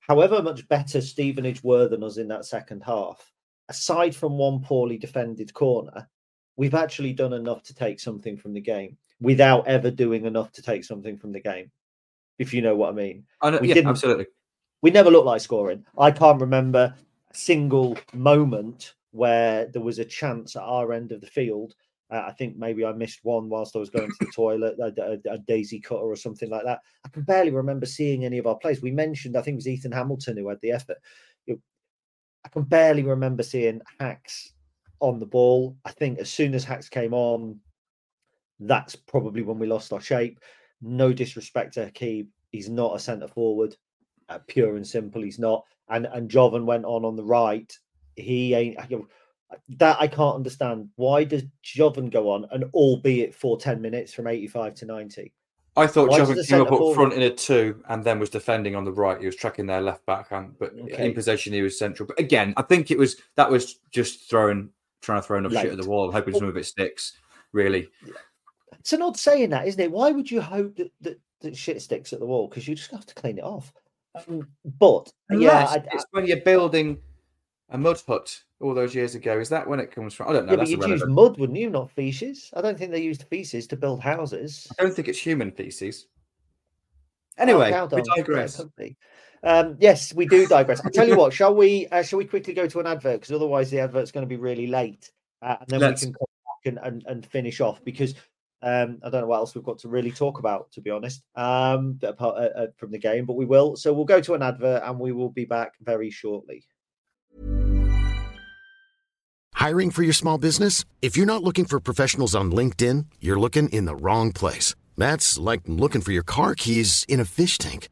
however much better Stevenage were than us in that second half, aside from one poorly defended corner, we've actually done enough to take something from the game without ever doing enough to take something from the game. If you know what I mean. I know, we yeah, didn't, absolutely. We never looked like scoring. I can't remember a single moment where there was a chance at our end of the field. Uh, I think maybe I missed one whilst I was going to the toilet, a, a, a daisy cutter or something like that. I can barely remember seeing any of our plays. We mentioned, I think it was Ethan Hamilton who had the effort. I can barely remember seeing Hacks on the ball. I think as soon as Hacks came on, that's probably when we lost our shape. No disrespect to Hakeem, he's not a centre forward, uh, pure and simple. He's not. And and Jovan went on on the right. He ain't you know, that I can't understand. Why does Jovan go on and albeit for ten minutes from eighty-five to ninety? I thought Why Jovan came up up front in a two and then was defending on the right. He was tracking their left back hand, but okay. In possession he was central. But again, I think it was that was just throwing trying to throw enough Late. shit at the wall, hoping some of it sticks. Really. Yeah. It's an odd saying that, isn't it? Why would you hope that, that, that shit sticks at the wall? Because you just have to clean it off. Um, but yeah, I, it's I, when you're building a mud hut all those years ago. Is that when it comes from? I don't know. Yeah, that's but you'd use mud, wouldn't you? Not feces. I don't think they used feces to build houses. I don't think it's human feces. Anyway, oh, we digress. Um, yes, we do digress. I'll tell you what, shall we uh, shall we quickly go to an advert? Because otherwise the advert's going to be really late. Uh, and then Let's... we can come back and, and, and finish off because um, I don't know what else we've got to really talk about, to be honest, um, apart, uh, from the game, but we will. So we'll go to an advert and we will be back very shortly. Hiring for your small business? If you're not looking for professionals on LinkedIn, you're looking in the wrong place. That's like looking for your car keys in a fish tank.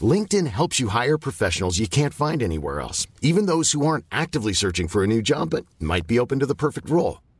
LinkedIn helps you hire professionals you can't find anywhere else, even those who aren't actively searching for a new job but might be open to the perfect role.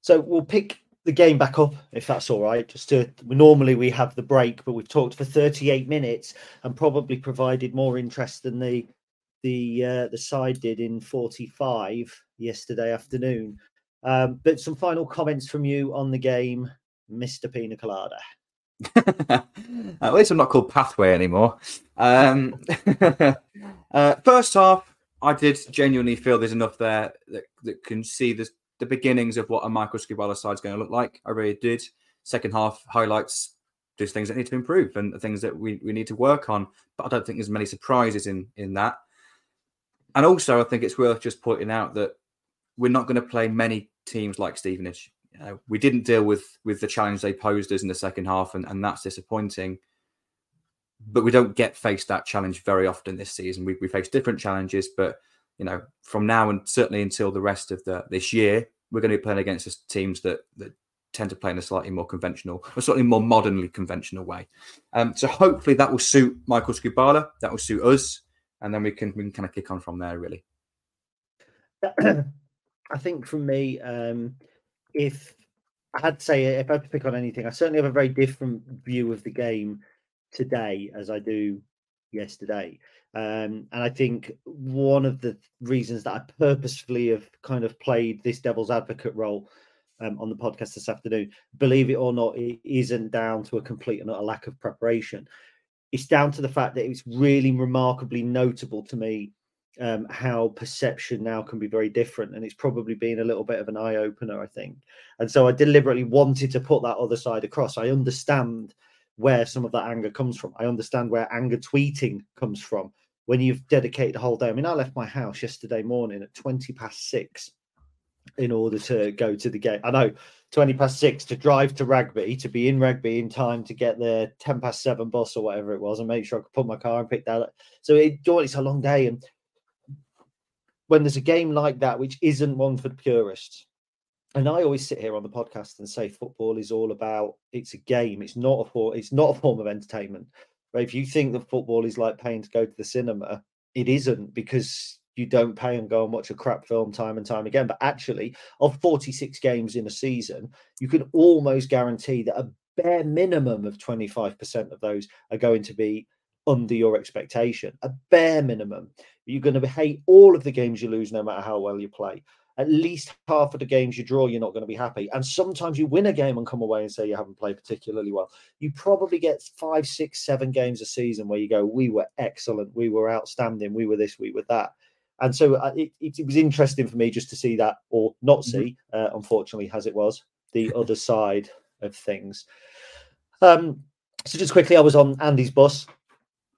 So we'll pick the game back up, if that's all right. Just to normally we have the break, but we've talked for thirty-eight minutes and probably provided more interest than the the uh, the side did in forty-five yesterday afternoon. Um, but some final comments from you on the game, Mister Pina Colada. At least I'm not called Pathway anymore. Um, uh, first half, I did genuinely feel there's enough there that, that can see the, the beginnings of what a Michael Skubala side is going to look like. I really did. Second half highlights just things that need to improve and the things that we, we need to work on. But I don't think there's many surprises in, in that. And also, I think it's worth just pointing out that we're not going to play many teams like Stevenage. Uh, we didn't deal with with the challenge they posed us in the second half, and, and that's disappointing. But we don't get faced that challenge very often this season. We, we face different challenges, but you know, from now and certainly until the rest of the this year, we're going to be playing against teams that that tend to play in a slightly more conventional, or slightly more modernly conventional way. Um, so hopefully that will suit Michael Skubala, that will suit us, and then we can we can kind of kick on from there. Really, I think from me. Um... If I had to say, if I had to pick on anything, I certainly have a very different view of the game today as I do yesterday. Um, and I think one of the reasons that I purposefully have kind of played this devil's advocate role um, on the podcast this afternoon, believe it or not, it isn't down to a complete and utter lack of preparation. It's down to the fact that it's really remarkably notable to me Um, how perception now can be very different, and it's probably been a little bit of an eye-opener, I think. And so I deliberately wanted to put that other side across. I understand where some of that anger comes from. I understand where anger tweeting comes from when you've dedicated the whole day. I mean, I left my house yesterday morning at twenty past six in order to go to the game. I know, twenty past six to drive to Rugby, to be in Rugby in time to get the ten past seven bus or whatever it was and make sure I could put my car and pick that up. So it, it's a long day, and when there's a game like that, which isn't one for purists. And I always sit here on the podcast and say football is all about, it's a game. It's not a, it's not a form of entertainment. Right? If you think that football is like paying to go to the cinema, it isn't, because you don't pay and go and watch a crap film time and time again. But actually, of forty-six games in a season, you can almost guarantee that a bare minimum of twenty-five percent of those are going to be under your expectation, a bare minimum. You're going to hate all of the games you lose, no matter how well you play. At least half of the games you draw, you're not going to be happy. And sometimes you win a game and come away and say you haven't played particularly well. You probably get five, six, seven games a season where you go, we were excellent, we were outstanding, we were this, we were that. And so it, it, it was interesting for me just to see that, or not see, uh, unfortunately, as it was, the other side of things. Um, so just quickly, I was on Andy's bus.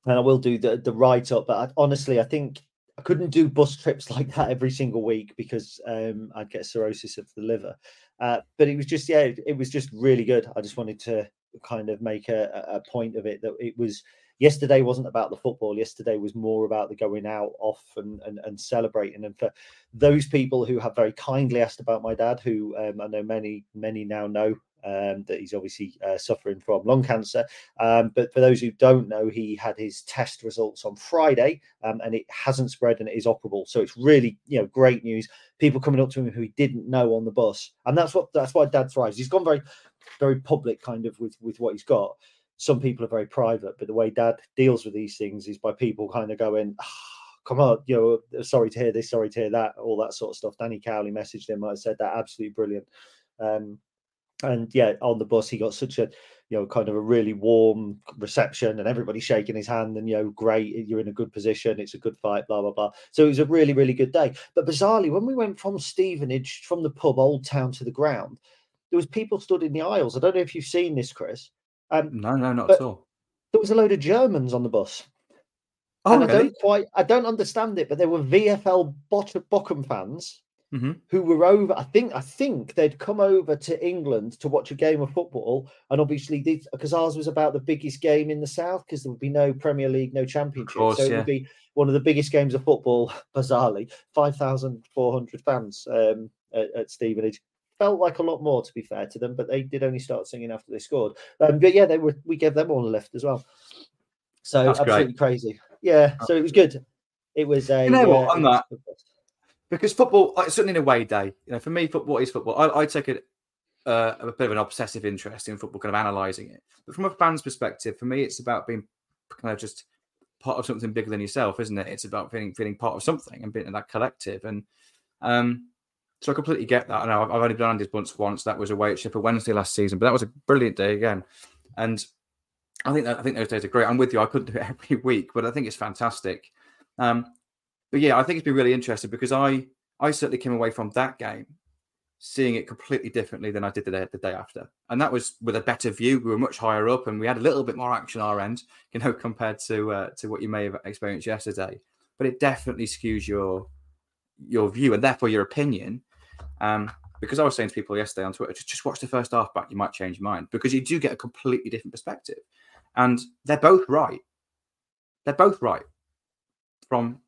And I will do the, the write-up, but I, honestly, I think I couldn't do bus trips like that every single week because um, I'd get cirrhosis of the liver. Uh, but it was just, yeah, it, it was just really good. I just wanted to kind of make a, a point of it that it was, yesterday wasn't about the football. Yesterday was more about the going out, off and, and, and celebrating. And for those people who have very kindly asked about my dad, who um, I know many, many now know, Um, that he's obviously uh, suffering from lung cancer. Um, but for those who don't know, he had his test results on Friday um, and it hasn't spread and it is operable. So it's really, you know, great news. People coming up to him who he didn't know on the bus. And that's what that's why Dad thrives. He's gone very, very public kind of with, with what he's got. Some people are very private, but the way Dad deals with these things is by people kind of going, oh, come on, you know, sorry to hear this, sorry to hear that, all that sort of stuff. Danny Cowley messaged him. I said that, absolutely brilliant. Um, And yeah, on the bus, he got such a, you know, kind of a really warm reception and everybody shaking his hand and, you know, great, you're in a good position. It's a good fight, blah, blah, blah. So it was a really, really good day. But bizarrely, when we went from Stevenage, from the pub, Old Town to the ground, there was people stood in the aisles. I don't know if you've seen this, Chris. Um, no, no, not at all. There was a load of Germans on the bus. Oh, and really? I don't quite, I don't understand it, but there were V F L Bochum fans. Mm-hmm. Who were over? I think I think they'd come over to England to watch a game of football, and obviously because ours was about the biggest game in the South, because there would be no Premier League, no Championship, course, so it yeah. would be one of the biggest games of football. Bizarrely, five thousand four hundred fans um, at, at Stevenage. Felt like a lot more, to be fair to them, but they did only start singing after they scored. Um, but yeah, they were. We gave them all a lift as well. So That's absolutely great. Crazy. Yeah. Absolutely. So it was good. It was a. You know what? Uh, on that. Because football, certainly in a way day, you know, for me, football is football. I, I take a, uh, a bit of an obsessive interest in football, kind of analysing it. But from a fan's perspective, for me, it's about being kind of just part of something bigger than yourself, isn't it? It's about feeling feeling part of something and being in that collective. And um, so I completely get that. I know I've, I've only been on this once. Once that was away at Sheffield for Wednesday last season, but that was a brilliant day again. And I think that, I think those days are great. I'm with you. I couldn't do it every week, but I think it's fantastic. Um, But yeah, I think it's been really interesting because I, I certainly came away from that game seeing it completely differently than I did the day, the day after. And that was with a better view. We were much higher up and we had a little bit more action on our end, you know, compared to uh, to what you may have experienced yesterday. But it definitely skews your your view and therefore your opinion. Um, because I was saying to people yesterday on Twitter, just, just watch the first half back, you might change your mind because you do get a completely different perspective. And they're both right. They're both right from...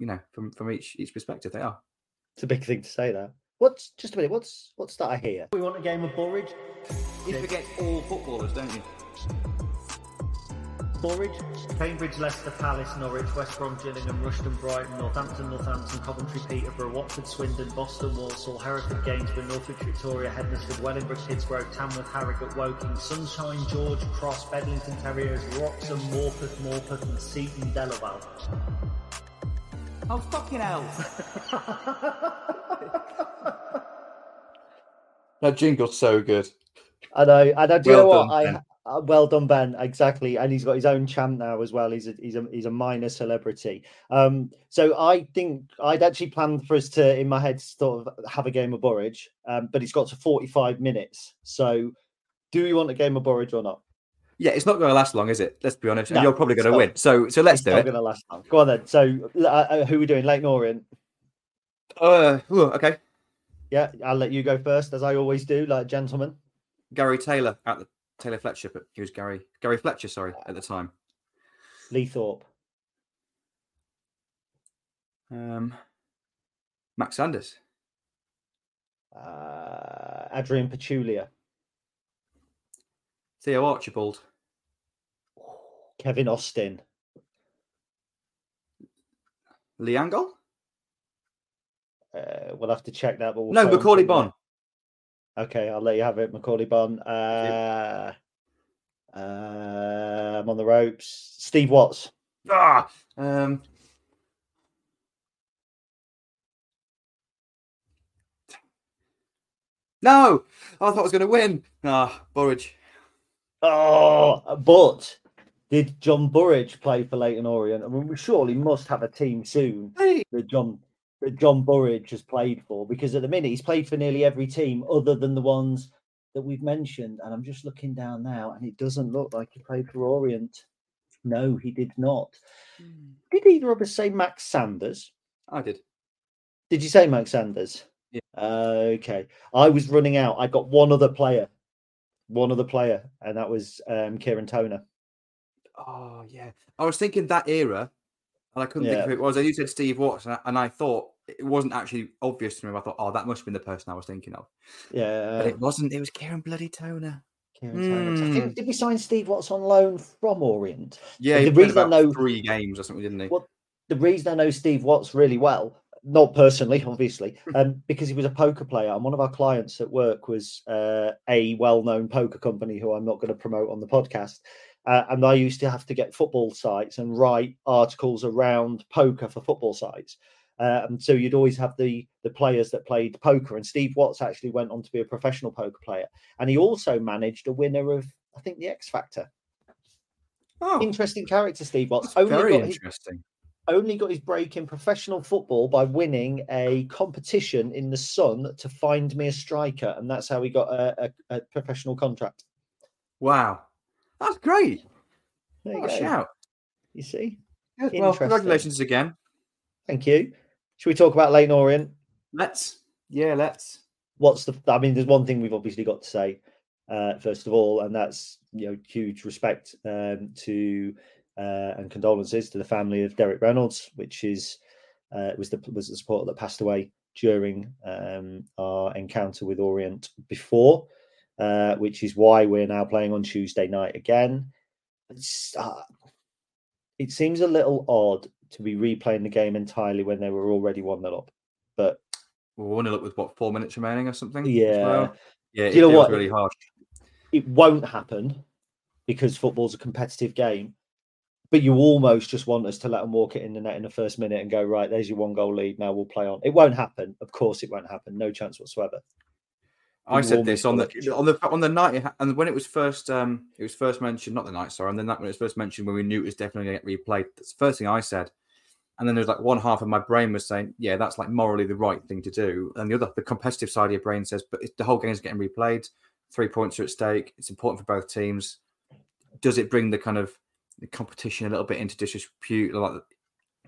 You know, from, from each each perspective, they are. It's a big thing to say that. What's just a minute? What's what's that I hear? We want a game of Burridge. You forget all footballers, don't you? Burridge, Cambridge, Leicester, Palace, Norwich, West Brom, Gillingham, Rushden, Brighton, Northampton, Northampton, Coventry, Peterborough, Watford, Swindon, Boston, Walsall, Hereford, Gainsborough, Northwich, Victoria, Hednesford, Wellingborough, Kidsgrove, Tamworth, Harrogate, Woking, Sunshine, George, Cross, Bedlington Terriers, Wroxham, Morpeth, Morpeth, and Seaton, Delaval. Oh, fucking hell. That jingle's so good. I know. And I do well you know done, what? Ben. I, I, well done, Ben. Exactly. And he's got his own chant now as well. He's a, he's a, he's a minor celebrity. Um, so I think I'd actually planned for us to, in my head, sort of have a game of Burridge, um, but it's got to forty-five minutes. So do you want a game of Burridge or not? Yeah, it's not going to last long, is it? Let's be honest. No, you're probably going to win. So so let's do it. It's not going to last long. Go on then. So uh, who are we doing? Leyton Orient? Uh, ooh, okay. Yeah, I'll let you go first, as I always do, like gentlemen. Gary Taylor at the Taylor Fletcher, but he was Gary Gary Fletcher, sorry, at the time. Lee Thorpe. Um, Max Sanders. Uh, Adrian Pachulia. Theo Archibald. Kevin Austin. Liango? Uh, we'll have to check that. But we'll no, Macaulay Bond. There. Okay, I'll let you have it. Macaulay Bond. Uh, yep. uh, I'm on the ropes. Steve Watts. Ah, um, no, I thought I was going to win. Ah, Burridge. Oh, but did John Burridge play for Leyton Orient? I mean, we surely must have a team soon hey. that John that John Burridge has played for, because at the minute he's played for nearly every team other than the ones that we've mentioned. And I'm just looking down now, and it doesn't look like he played for Orient. No, he did not. Mm. Did either of us say Max Sanders? I did. Did you say Max Sanders? Yeah. Uh, okay. I was running out. I got one other player. One other player, and that was um, Kieran Toner. Oh, yeah. I was thinking that era, and I couldn't yeah. think of who it was. You said Steve Watts, and I, and I thought it wasn't actually obvious to me. I thought, oh, that must have been the person I was thinking of. Yeah. But it wasn't. It was Kieran bloody Toner. Kieran mm. Toner. I think, did we sign Steve Watts on loan from Orient? Yeah, the reason I know three games or something, didn't he? Well, the reason I know Steve Watts really well, not personally, obviously, um, because he was a poker player. And one of our clients at work was uh, a well-known poker company who I'm not going to promote on the podcast. Uh, and I used to have to get football sites and write articles around poker for football sites. Uh, and so you'd always have the, the players that played poker. And Steve Watts actually went on to be a professional poker player. And he also managed a winner of, I think, the X Factor. Oh, interesting character, Steve Watts. Only very interesting. His- only got his break in professional football by winning a competition in the Sun to find me a striker. And that's how he got a, a, a professional contract. Wow. That's great. There you what go. A shout. You see? Yes, well, congratulations again. Thank you. Should we talk about Leyton Orient? Let's. Yeah, let's. What's the, I mean, there's one thing we've obviously got to say, uh, first of all, and that's, you know, huge respect um, to, Uh, and condolences to the family of Derek Reynolds, which is uh, was the was the supporter that passed away during um, our encounter with Orient before, uh, which is why we're now playing on Tuesday night again. It's, uh, it seems a little odd to be replaying the game entirely when they were already one nil up, but we were one nil up with what, four minutes remaining or something. Yeah, well. yeah. Do you know what? Really harsh. It won't happen because football's a competitive game. But you almost just want us to let them walk it in the net in the first minute and go, right, there's your one goal lead. Now we'll play on. It won't happen. Of course it won't happen. No chance whatsoever. You I said this on the, on the on the night, and when it was first um, it was first mentioned, not the night, sorry, and then that when it was first mentioned, when we knew it was definitely going to get replayed, that's the first thing I said. And then there was like one half of my brain was saying, yeah, that's like morally the right thing to do. And the other, the competitive side of your brain says, but the whole game is getting replayed. Three points are at stake. It's important for both teams. Does it bring the kind of the competition a little bit into disrepute, like,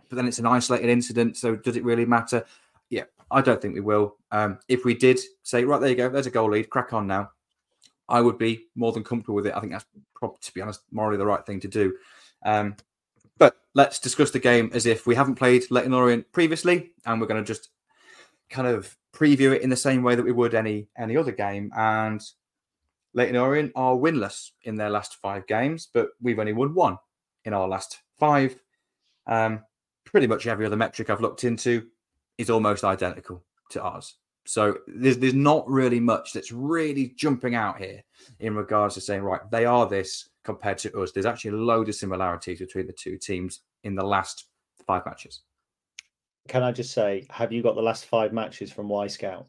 but then it's an isolated incident, so does it really matter? Yeah, I don't think we will. Um, if we did say, right, there you go, there's a goal lead, crack on now, I would be more than comfortable with it. I think that's probably, to be honest, morally the right thing to do. Um, but let's discuss the game as if we haven't played Leyton Orient previously, and we're going to just kind of preview it in the same way that we would any any other game. And Leyton Orient are winless in their last five games, but we've only won one in our last five. Um, pretty much every other metric I've looked into is almost identical to ours. So there's there's not really much that's really jumping out here in regards to saying, right, they are this compared to us. There's actually a load of similarities between the two teams in the last five matches. Can I just say, have you got the last five matches from Wyscout?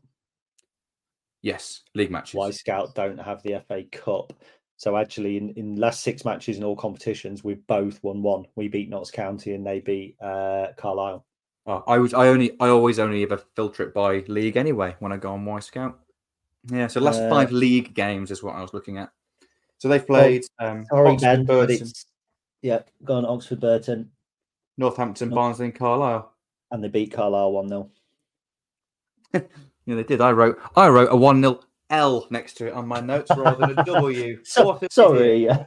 Yes, league matches. Wyscout don't have the F A Cup. So actually, in, in last six matches in all competitions, we've both won one. We beat Notts County and they beat uh, Carlisle. Oh, I was I only I always only ever filter it by league anyway when I go on Wyscout. Yeah, so last uh, five league games is what I was looking at. So they've played well, um, sorry, Oxford Ben, Burton. Yeah, gone Oxford Burton. Northampton, North- Barnsley and Carlisle. And they beat Carlisle one nil. Yeah, they did. I wrote I wrote a one nil L next to it on my notes rather than a W. So, sorry. In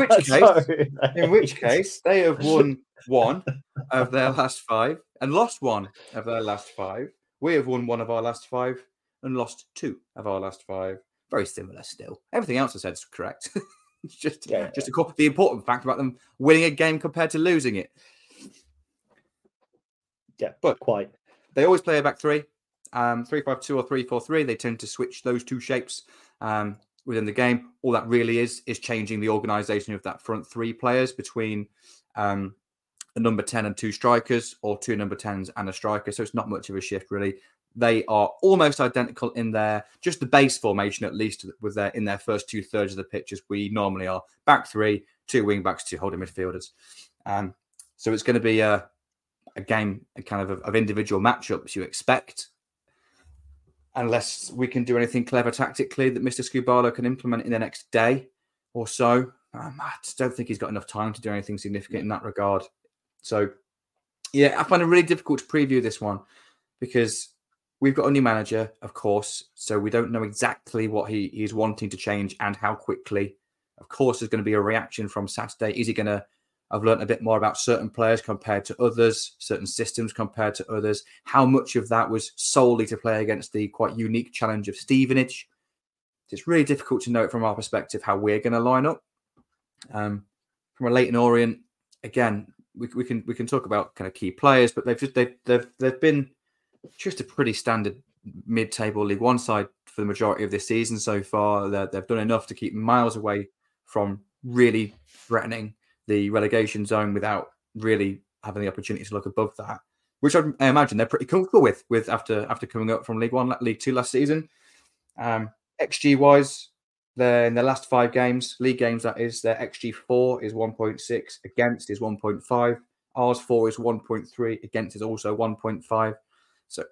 which case, sorry, in which case, they have won one of their last five and lost one of their last five. We have won one of our last five and lost two of our last five. Very similar still. Everything else I said is correct. It's just, yeah, just yeah. A, the important fact about them winning a game compared to losing it. Yeah, but quite. They always play a back three. Um, three five two or three four three, they tend to switch those two shapes um, within the game. All that really is is changing the organisation of that front three players between um, a number ten and two strikers, or two number tens and a striker. So it's not much of a shift, really. They are almost identical in their, just the base formation, at least with their in their first two thirds of the pitch, as we normally are. Back three, two wing backs, two holding midfielders. Um, so it's going to be a, a game a kind of, of, of individual matchups you expect. Unless we can do anything clever tactically that Mister Skubala can implement in the next day or so. Um, I just don't think he's got enough time to do anything significant in that regard. So, yeah, I find it really difficult to preview this one because we've got a new manager, of course, so we don't know exactly what he is wanting to change and how quickly. Of course, there's going to be a reaction from Saturday. Is he going to have learned a bit more about certain players compared to others, certain systems compared to others? How much of that was solely to play against the quite unique challenge of Stevenage? It's really difficult to know it from our perspective how we're going to line up. Um, from a Leyton Orient, again, we, we can we can talk about kind of key players, but they've just they've they've they've been just a pretty standard mid-table League One side for the majority of this season so far. They're, they've done enough to keep miles away from really threatening the relegation zone without really having the opportunity to look above that, which I, I imagine they're pretty comfortable with with after after coming up from League One, League Two last season. Um, X G wise, they're in their last five games, league games that is, their X G for is one point six, against is one point five, ours for is one point three, against is also one point five. So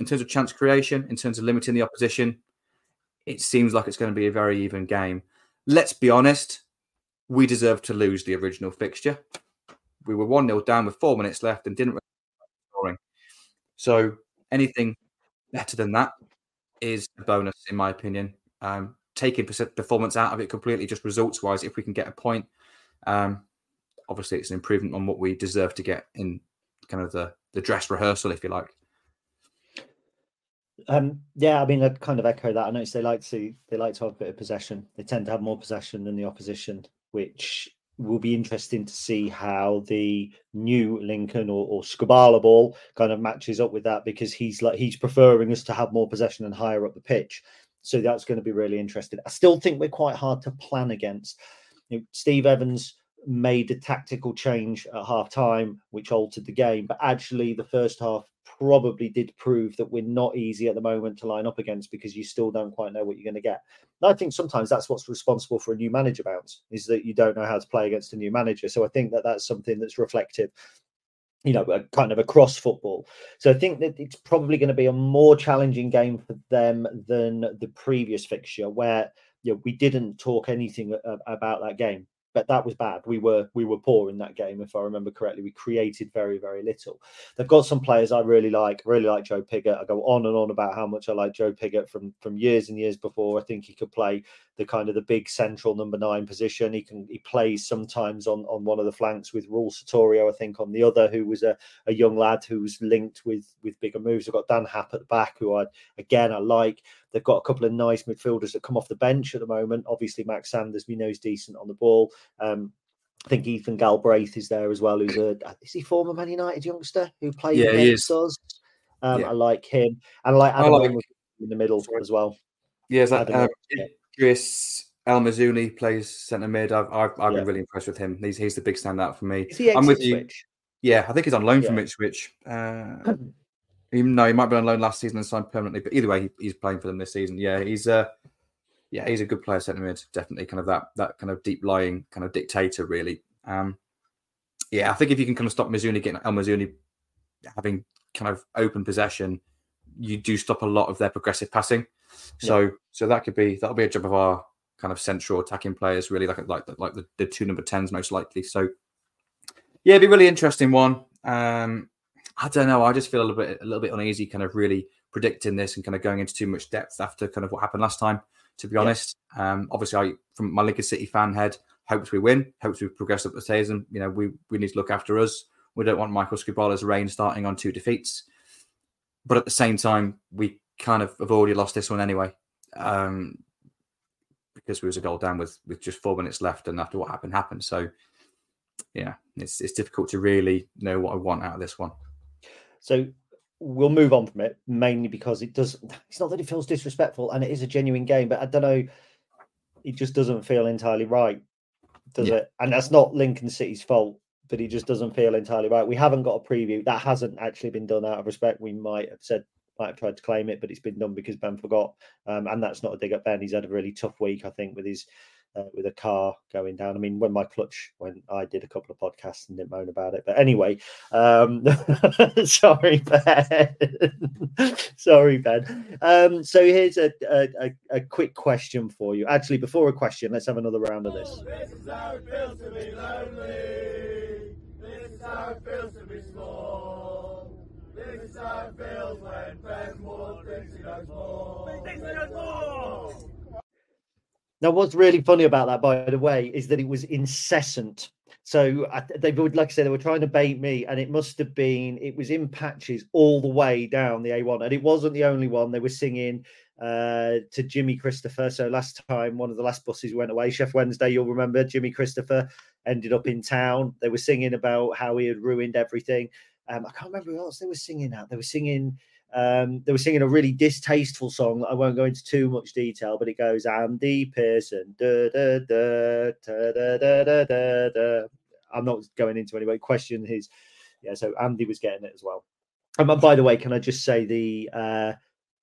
in terms of chance creation, in terms of limiting the opposition, it seems like it's going to be a very even game. Let's be honest, we deserve to lose the original fixture. We were one nil down with four minutes left and didn't scoring. So anything better than that is a bonus, in my opinion. Um, taking performance out of it completely, just results-wise, if we can get a point, um, obviously it's an improvement on what we deserve to get in kind of the, the dress rehearsal, if you like. Um, yeah, I mean, I'd kind of echo that. I noticed they like to they like to have a bit of possession. They tend to have more possession than the opposition, which will be interesting to see how the new Lincoln or, or Skubala ball kind of matches up with that, because he's like he's preferring us to have more possession and higher up the pitch. So that's going to be really interesting. I still think we're quite hard to plan against. You know, Steve Evans made a tactical change at half time, which altered the game. But actually, the first half probably did prove that we're not easy at the moment to line up against, because you still don't quite know what you're going to get. And I think sometimes that's what's responsible for a new manager bounce, is that you don't know how to play against a new manager. So I think that that's something that's reflective, you know, a kind of across football. So I think that it's probably going to be a more challenging game for them than the previous fixture, where, you know, we didn't talk anything about that game, but that was bad. We were we were poor in that game, if I remember correctly. We created very, very little. They've got some players I really like, really like Joe Piggott. I go on and on about how much I like Joe Piggott from, from years and years before. I think he could play the kind of the big central number nine position. He can he plays sometimes on, on one of the flanks with Raul Satorio, I think, on the other, who was a, a young lad who was linked with with bigger moves. I've got Dan Happ at the back, who I again I like. They've got a couple of nice midfielders that come off the bench at the moment. Obviously, Max Sanders, we know, is decent on the ball. Um, I think Ethan Galbraith is there as well, who's a is he former Man United youngster who played yeah, against us. Um, yeah. I like him, and I like Adam I like, in the middle sorry. as well. Yeah, it's like uh, Chris El Mazzuni plays centre mid. I've I've, I've yeah. been really impressed with him. He's he's the big standout for me. Is he I'm with you. Switch? Yeah, I think he's on loan yeah. from Ipswich. Uh, No, he might be on loan last season and signed permanently, but either way, he, he's playing for them this season. Yeah, he's a, yeah, he's a good player centre mid, definitely kind of that that kind of deep lying kind of dictator, really. Um, yeah, I think if you can kind of stop Mazzuni getting El Mazzuni having kind of open possession, you do stop a lot of their progressive passing. So, yeah. so that could be that'll be a job of our kind of central attacking players, really, like like like the, the two number tens most likely. So, yeah, it'd be a really interesting one. Um, I don't know. I just feel a little bit, a little bit uneasy, kind of really predicting this and kind of going into too much depth after kind of what happened last time. To be honest, yeah. um, obviously, I, from my Lincoln City fan head, hopes we win, hopes we progress up the season. You know, we we need to look after us. We don't want Michael Skubala's reign starting on two defeats. But at the same time, we kind of have already lost this one anyway, um, because we was a goal down with with just four minutes left, and after what happened happened. So, yeah, it's it's difficult to really know what I want out of this one. So we'll move on from it, mainly because it does. It's not that it feels disrespectful, and it is a genuine game, but I don't know. It just doesn't feel entirely right, does yeah. it? And that's not Lincoln City's fault, but it just doesn't feel entirely right. We haven't got a preview. That hasn't actually been done out of respect. We might have said, might have tried to claim it, but it's been done because Ben forgot. Um, and that's not a dig at Ben. He's had a really tough week, I think, with his uh, with a car going down. I mean, when my clutch went, I did a couple of podcasts and didn't moan about it. But anyway, um, sorry, Ben. sorry, Ben. Um, so here's a, a, a quick question for you. Actually, before a question, let's have another round of this. This is how it feels to be lonely. This is how it feels to be small. This is how it feels when Ben Moore thinks he knows more. He thinks he knows more. Now, what's really funny about that, by the way, is that it was incessant. So I, they would, like I said, they were trying to bait me, and it must have been, it was in patches all the way down the A one. And it wasn't the only one. They were singing uh, to Jimmy Christopher. So last time, one of the last buses went away, Chef Wednesday, you'll remember, Jimmy Christopher ended up in town. They were singing about how he had ruined everything. Um, I can't remember who else they were singing at. They were singing... Um, they were singing a really distasteful song that I won't go into too much detail, but it goes Andy Pearson. Da, da, da, da, da, da, da, da. I'm not going into anyway. Question his, yeah. So Andy was getting it as well. And by the way, can I just say the uh,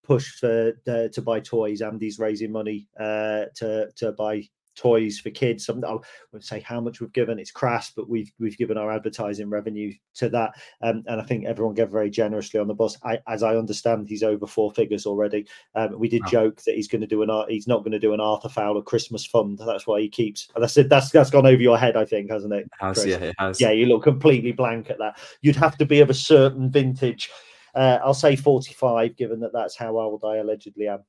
push for uh, to buy toys? Andy's raising money uh, to to buy toys for kids. I won't say how much we've given. It's crass, but we've we've given our advertising revenue to that, um, and I think everyone gave very generously on the bus. I, as I understand, he's over four figures already. Um, we did wow. joke that he's going to do an he's not going to do an Arthur Fowler Christmas fund. That's why he keeps. And I said that's that's gone over your head, I think, hasn't it? Has, yeah, it has. Yeah, you look completely blank at that. You'd have to be of a certain vintage. Uh, I'll say forty-five, given that that's how old I allegedly am.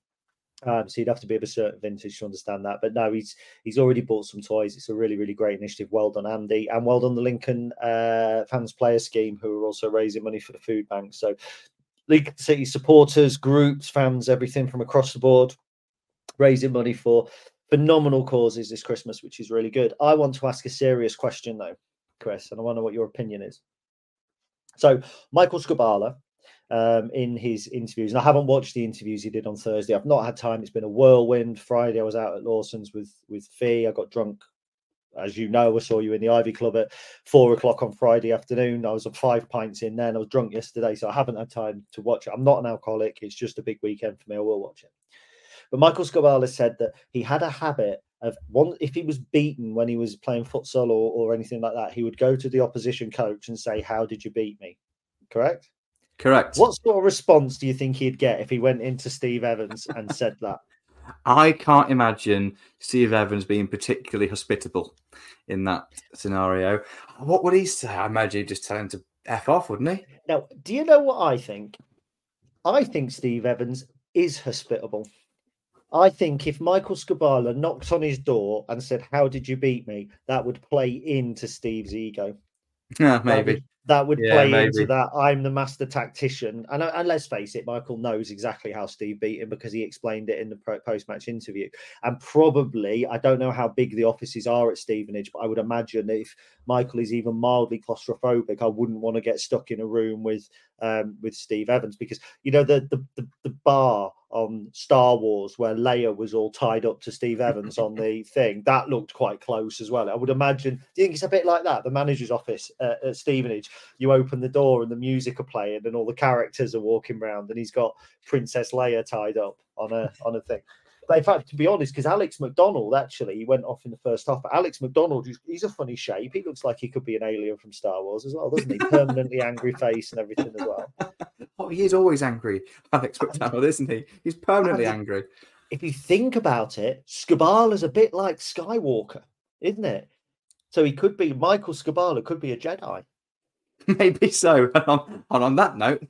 Um, so you'd have to be of a certain vintage to understand that. But no, he's he's already bought some toys. It's a really, really great initiative. Well done, Andy. And well done, the Lincoln uh, Fans Player Scheme, who are also raising money for the food bank. So Lincoln City supporters, groups, fans, everything from across the board, raising money for phenomenal causes this Christmas, which is really good. I want to ask a serious question, though, Chris, and I want to know what your opinion is. So Michael Skubala, Um, in his interviews, and I haven't watched the interviews he did on Thursday. I've not had time. It's been a whirlwind. Friday, I was out at Lawson's with with Fee. I got drunk, as you know. I saw you in the Ivy Club at four o'clock on Friday afternoon. I was five pints in then. I was drunk yesterday, so I haven't had time to watch it. I'm not an alcoholic. It's just a big weekend for me. I will watch it. But Michael Skubala said that he had a habit of one. If he was beaten when he was playing futsal or, or anything like that, he would go to the opposition coach and say, "How did you beat me?" Correct. Correct. What sort of response do you think he'd get if he went into Steve Evans and said that? I can't imagine Steve Evans being particularly hospitable in that scenario. What would he say? I imagine he'd just tell him to F off, wouldn't he? Now, do you know what I think? I think Steve Evans is hospitable. I think if Michael Skubala knocked on his door and said, "How did you beat me?" that would play into Steve's ego. Yeah, maybe. That would play yeah, into that I'm the master tactician. And, and let's face it, Michael knows exactly how Steve beat him because he explained it in the post-match interview. And probably, I don't know how big the offices are at Stevenage, but I would imagine if Michael is even mildly claustrophobic, I wouldn't want to get stuck in a room with um, with Steve Evans. Because, you know, the the the, the bar on Star Wars where Leia was all tied up to Steve Evans on the thing. That looked quite close as well. I would imagine. Do you think it's a bit like that? The manager's office uh, at Stevenage, you open the door and the music are playing and all the characters are walking around and he's got Princess Leia tied up on a on a thing. But in fact, to be honest, because Alex McDonald, actually, he went off in the first half. But Alex McDonald, he's a funny shape. He looks like he could be an alien from Star Wars as well, doesn't he? Permanently angry face and everything as well. Oh, he is always angry, Alex McDonald, isn't he? He's permanently and angry. If you think about it, Skubala's a bit like Skywalker, isn't it? So he could be, Michael Skubala could be a Jedi. Maybe so. And on, and on that note...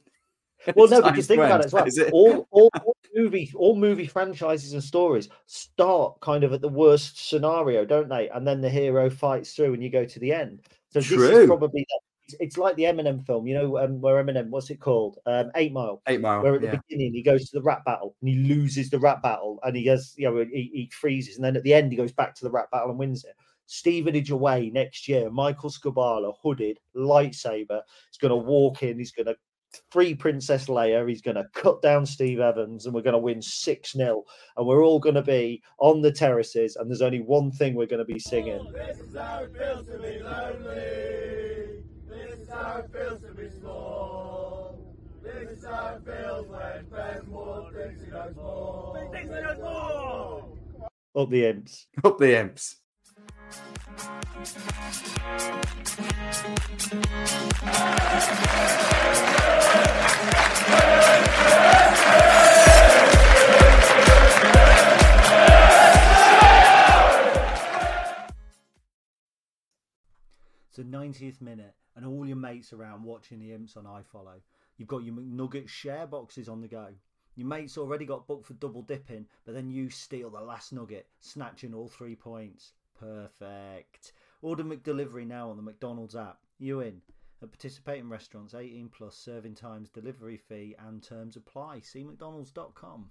Well, no, because think about it as well. It? All, all, all movie, all movie franchises and stories start kind of at the worst scenario, don't they? And then the hero fights through, and you go to the end. So True. This is probably it's like the Eminem film, you know, um, where Eminem, what's it called? Um, Eight Mile. Eight Mile. Where at the yeah. beginning he goes to the rap battle and he loses the rap battle, and he has, you know, he, he freezes, and then at the end he goes back to the rap battle and wins it. Stevenage away next year. Michael Skubala, hooded, lightsaber, is going to walk in. He's going to free Princess Leia, he's going to cut down Steve Evans, and we're going to win six nil, and we're all going to be on the terraces, and there's only one thing we're going to be singing. This is how it feels to be lonely. This is how it feels to be small. This is how it feels when Ben Moore thinks he knows more. He thinks he knows more. Up the imps. Up the imps. It's the ninetieth minute and all your mates around watching the imps on iFollow. You've got your McNugget share boxes on the go. Your mate's already got booked for double dipping, but then you steal the last nugget, snatching all three points. Perfect. Order McDelivery now on the McDonald's app. You in. At participating restaurants, eighteen plus, serving times, delivery fee and terms apply. See mcdonalds dot com.